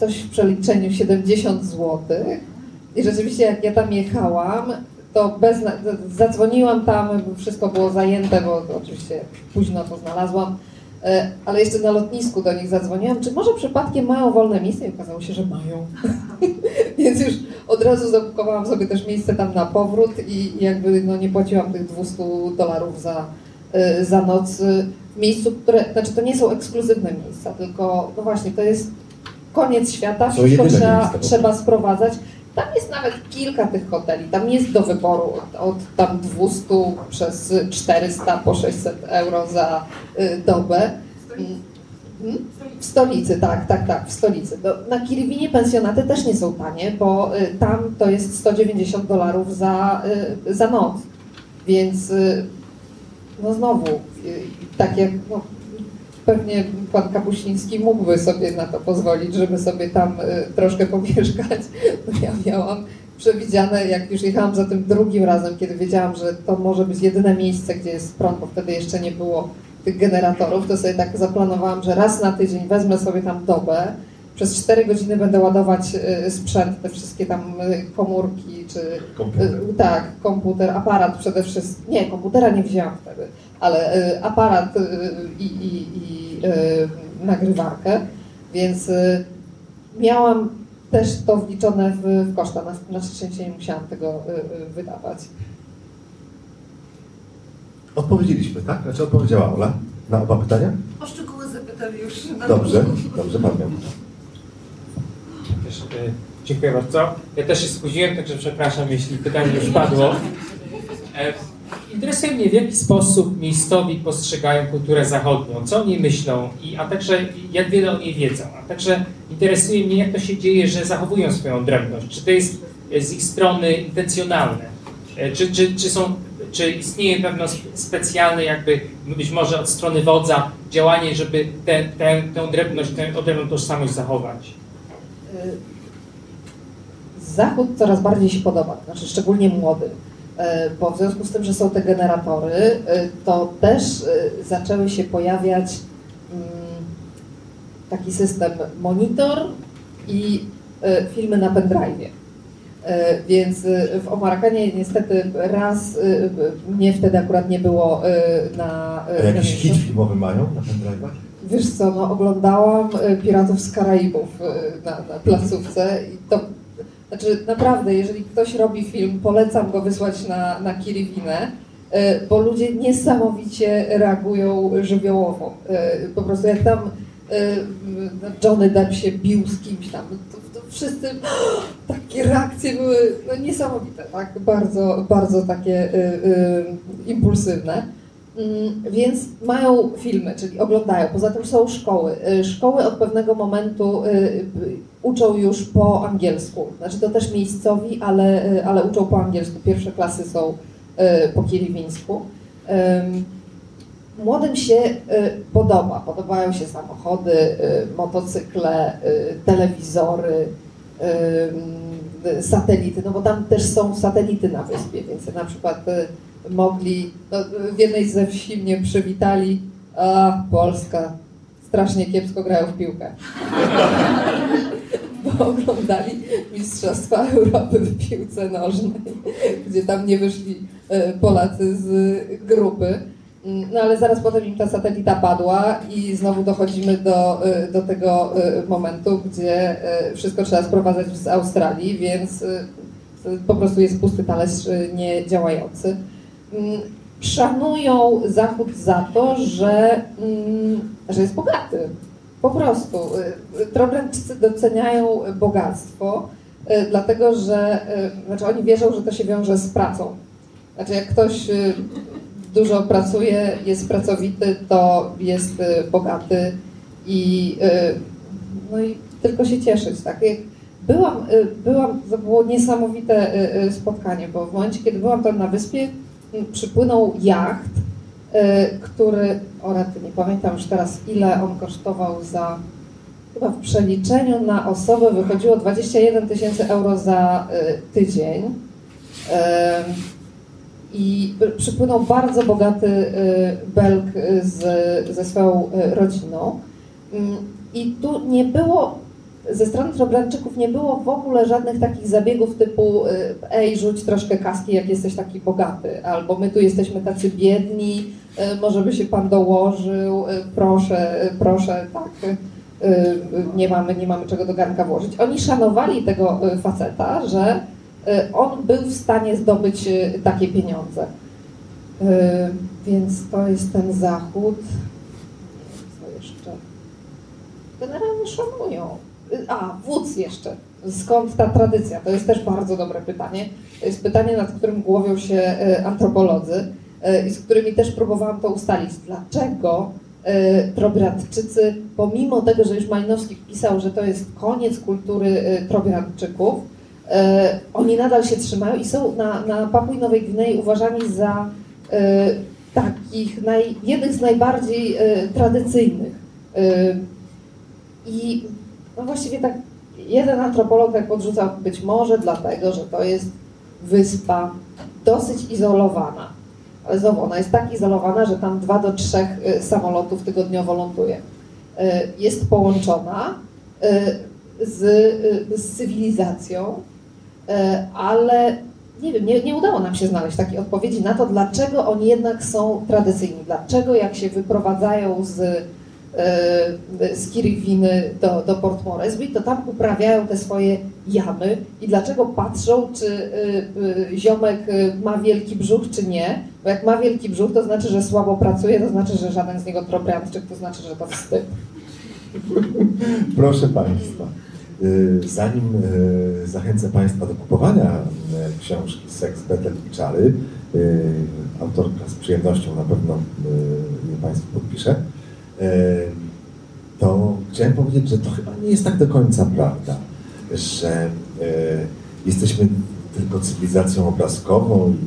coś w przeliczeniu siedemdziesiąt złotych. I rzeczywiście jak ja tam jechałam, to bez, zadzwoniłam tam, wszystko było zajęte, bo to oczywiście późno to znalazłam, ale jeszcze na lotnisku do nich zadzwoniłam, czy może przypadkiem mają wolne miejsce i okazało się, że mają. Więc już od razu zabukowałam sobie też miejsce tam na powrót i jakby no, nie płaciłam tych dwieście dolarów za, za noc w miejscu, które, znaczy to nie są ekskluzywne miejsca, tylko no właśnie to jest koniec świata, to wszystko trzeba, trzeba sprowadzać. Tam jest nawet kilka tych hoteli, tam jest do wyboru od, od tam dwieście przez czterysta po sześćset euro za y, dobę. Hmm? W stolicy, tak, tak, tak, w stolicy. No, na Kiribinie pensjonaty też nie są tanie, bo y, tam to jest sto dziewięćdziesiąt dolarów za, y, za noc, więc y, no znowu, y, tak jak no, pewnie pan Kapuściński mógłby sobie na to pozwolić, żeby sobie tam y, troszkę pomieszkać. No, ja miałam przewidziane, jak już jechałam za tym drugim razem, kiedy wiedziałam, że to może być jedyne miejsce, gdzie jest prąd, bo wtedy jeszcze nie było tych generatorów, to sobie tak zaplanowałam, że raz na tydzień wezmę sobie tam dobę, przez cztery godziny będę ładować sprzęt, te wszystkie tam komórki, czy komputer. Tak, komputer, aparat przede wszystkim, nie, komputera nie wzięłam wtedy, ale aparat i, i, i nagrywarkę, więc miałam też to wliczone w koszta, na szczęście nie musiałam tego wydawać. Odpowiedzieliśmy, tak? Znaczy odpowiedziała Ola na oba pytania? O szczegóły zapytam już. Na dobrze, dobrze, pamiętam. E, dziękuję bardzo. Ja też się spóźniłem, także przepraszam, jeśli pytanie już padło. E, interesuje mnie, w jaki sposób miejscowi postrzegają kulturę zachodnią, co oni myślą, i, a także jak wiele o niej wiedzą. A także interesuje mnie, jak to się dzieje, że zachowują swoją odrębność. Czy to jest z ich strony intencjonalne? E, czy, czy, czy są... Czy istnieje pewne specjalne, jakby być może od strony wodza, działanie, żeby tę te, te, odrębność, tę odrębną tożsamość zachować? Zachód coraz bardziej się podoba, znaczy szczególnie młodym, bo w związku z tym, że są te generatory, to też zaczęły się pojawiać taki system monitor i filmy na pendrive'ie. Więc w Omarakanie niestety raz, mnie wtedy akurat nie było na... A jakiś hit filmowy mają na pendrive'ach? Wiesz co, no oglądałam Piratów z Karaibów na, na placówce i to... Znaczy naprawdę, jeżeli ktoś robi film, polecam go wysłać na, na Kiribinę, bo ludzie niesamowicie reagują żywiołowo. Po prostu jak tam Johnny Depp się bił z kimś tam, wszyscy, takie reakcje były no, niesamowite, tak? Bardzo, bardzo takie y, y, impulsywne, y, więc mają filmy, czyli oglądają, poza tym są szkoły. Y, szkoły od pewnego momentu y, y, uczą już po angielsku, znaczy to też miejscowi, ale, y, ale uczą po angielsku, pierwsze klasy są y, po kiribińsku. Y, Młodym się podoba, podobają się samochody, motocykle, telewizory, satelity, no bo tam też są satelity na wyspie, więc na przykład mogli, no w jednej ze wsi mnie przywitali, a Polska, strasznie kiepsko grają w piłkę, bo oglądali Mistrzostwa Europy w piłce nożnej, gdzie tam nie wyszli Polacy z grupy. No ale zaraz potem im ta satelita padła i znowu dochodzimy do, do tego momentu, gdzie wszystko trzeba sprowadzać z Australii, więc po prostu jest pusty talerz niedziałający. Szanują Zachód za to, że, że jest bogaty. Po prostu. Trobriandczycy doceniają bogactwo, dlatego że znaczy oni wierzą, że to się wiąże z pracą. Znaczy jak ktoś dużo pracuje, jest pracowity, to jest bogaty i, no i tylko się cieszyć. Tak? Byłam, byłam, to było niesamowite spotkanie, bo w momencie, kiedy byłam tam na wyspie, przypłynął jacht, który, o rety, nie pamiętam już teraz ile on kosztował za, chyba w przeliczeniu na osobę wychodziło dwadzieścia jeden tysięcy euro za tydzień. I przypłynął bardzo bogaty Belg z, ze swoją rodziną. I tu nie było, ze strony Trobriandczyków nie było w ogóle żadnych takich zabiegów typu ej, rzuć troszkę kaski, jak jesteś taki bogaty, albo my tu jesteśmy tacy biedni, może by się pan dołożył, proszę, proszę, tak, nie mamy, nie mamy czego do garnka włożyć. Oni szanowali tego faceta, że on był w stanie zdobyć takie pieniądze. Więc to jest ten zachód. Co jeszcze? Generalnie szanują. A, wódz jeszcze. Skąd ta tradycja? To jest też bardzo dobre pytanie. To jest pytanie, nad którym głowią się antropolodzy i z którymi też próbowałam to ustalić. Dlaczego Trobriandczycy, pomimo tego, że już Malinowski pisał, że to jest koniec kultury Trobriandczyków, oni nadal się trzymają i są na, na Papui Nowej Gwinei uważani za takich naj, jednych z najbardziej tradycyjnych. I no właściwie tak jeden antropolog tak podrzucał, być może dlatego, że to jest wyspa dosyć izolowana. Ale znowu, ona jest tak izolowana, że tam dwa do trzech samolotów tygodniowo ląduje. Jest połączona z, z cywilizacją, ale nie wiem, nie, nie udało nam się znaleźć takiej odpowiedzi na to, dlaczego oni jednak są tradycyjni. Dlaczego jak się wyprowadzają z, z Kiribiny do, do Port Moresby, to tam uprawiają te swoje jamy i dlaczego patrzą, czy ziomek ma wielki brzuch, czy nie. Bo jak ma wielki brzuch, to znaczy, że słabo pracuje, to znaczy, że żaden z niego trobriandczyk, to znaczy, że to wstyd. Proszę Państwa. Zanim zachęcę Państwa do kupowania książki Seks, Betel i Czary, autorka z przyjemnością na pewno je Państwu podpisze, to chciałem powiedzieć, że to chyba nie jest tak do końca prawda, że jesteśmy tylko cywilizacją obrazkową i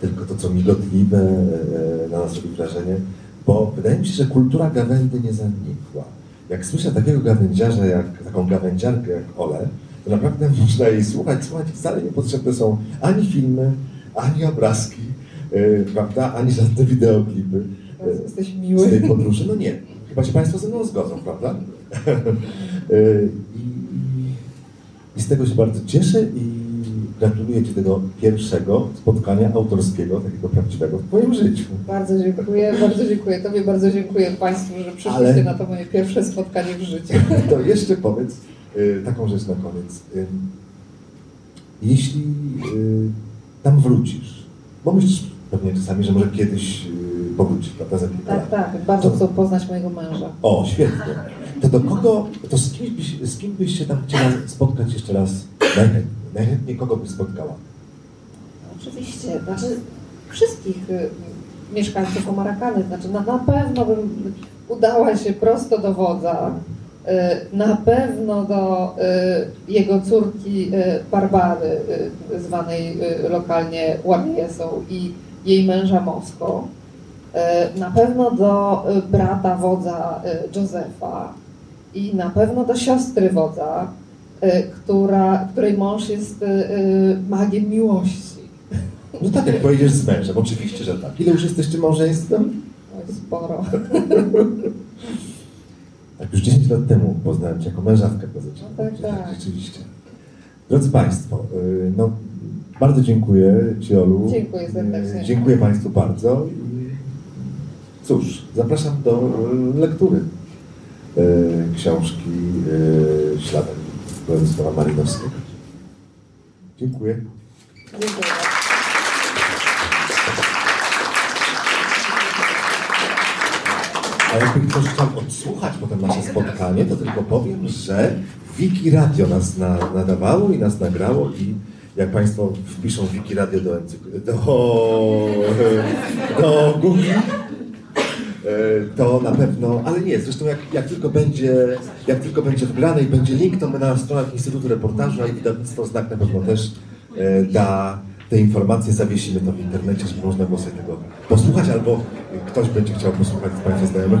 tylko to, co migotliwe na nas robi wrażenie, bo wydaje mi się, że kultura gawędy nie zanikła. Jak słyszę takiego gawędziarza, jak, taką gawędziarkę jak Olę, to naprawdę można jej słuchać, słuchać. Wcale niepotrzebne są ani filmy, ani obrazki, yy, prawda, ani żadne wideoklipy yy, jesteś miły. Z tej podróży. No nie, chyba się Państwo ze mną zgodzą, prawda? Yy, I z tego się bardzo cieszę i gratuluję Ci tego pierwszego spotkania autorskiego, takiego prawdziwego w moim życiu. Bardzo dziękuję, bardzo dziękuję Tobie, bardzo dziękuję Państwu, że przyszliście Ale... na to moje pierwsze spotkanie w życiu. To jeszcze powiedz y, taką rzecz na koniec. Y, jeśli y, tam wrócisz, bo myślisz pewnie czasami, że może kiedyś y, powrócisz, prawda, za kilka lat. Tak, tak, bardzo to... chcą poznać mojego męża. O, świetnie. To do kogo, to z kim byś, z kim byś się tam chciała spotkać jeszcze raz? Najchętniej. Najchętniej kogo by spotkała? Oczywiście, znaczy wszystkich y, mieszkańców Omarakany, znaczy na, na pewno bym udała się prosto do wodza, y, na pewno do y, jego córki y, Barbary, y, zwanej y, lokalnie Uarkiesą i jej męża Mosko, y, na pewno do y, brata wodza y, Józefa i na pewno do siostry wodza, Która, której mąż jest yy, magiem miłości. No tak, jak pojedziesz z mężem, oczywiście, że tak. Ile już jesteście małżeństwem? Oj, sporo. Tak, już dziesięć lat temu poznałem Cię jako mężatkę w gazecie. No tak, tak, tak. Rzeczywiście. Drodzy Państwo, yy, no, bardzo dziękuję Ci, Olu. Dziękuję serdecznie. Yy, dziękuję Państwu bardzo. Cóż, zapraszam do yy, lektury yy, książki yy, Śladem Bronisława Malinowskiego. Dziękuję. Dziękuję. A jakby ktoś chciał odsłuchać potem nasze spotkanie, to tylko powiem, że Wikiradio nas na, nadawało i nas nagrało i jak Państwo wpiszą Wikiradio do, do, do Google, to na pewno, ale nie, zresztą jak, jak tylko będzie, jak tylko będzie wygrane i będzie link, to my na stronach Instytutu Reportażu i Wydawnictwo Znak na pewno też e, da te informacje, zawiesimy to w internecie, żeby można było sobie tego posłuchać, albo ktoś będzie chciał posłuchać z Państwa znajomych.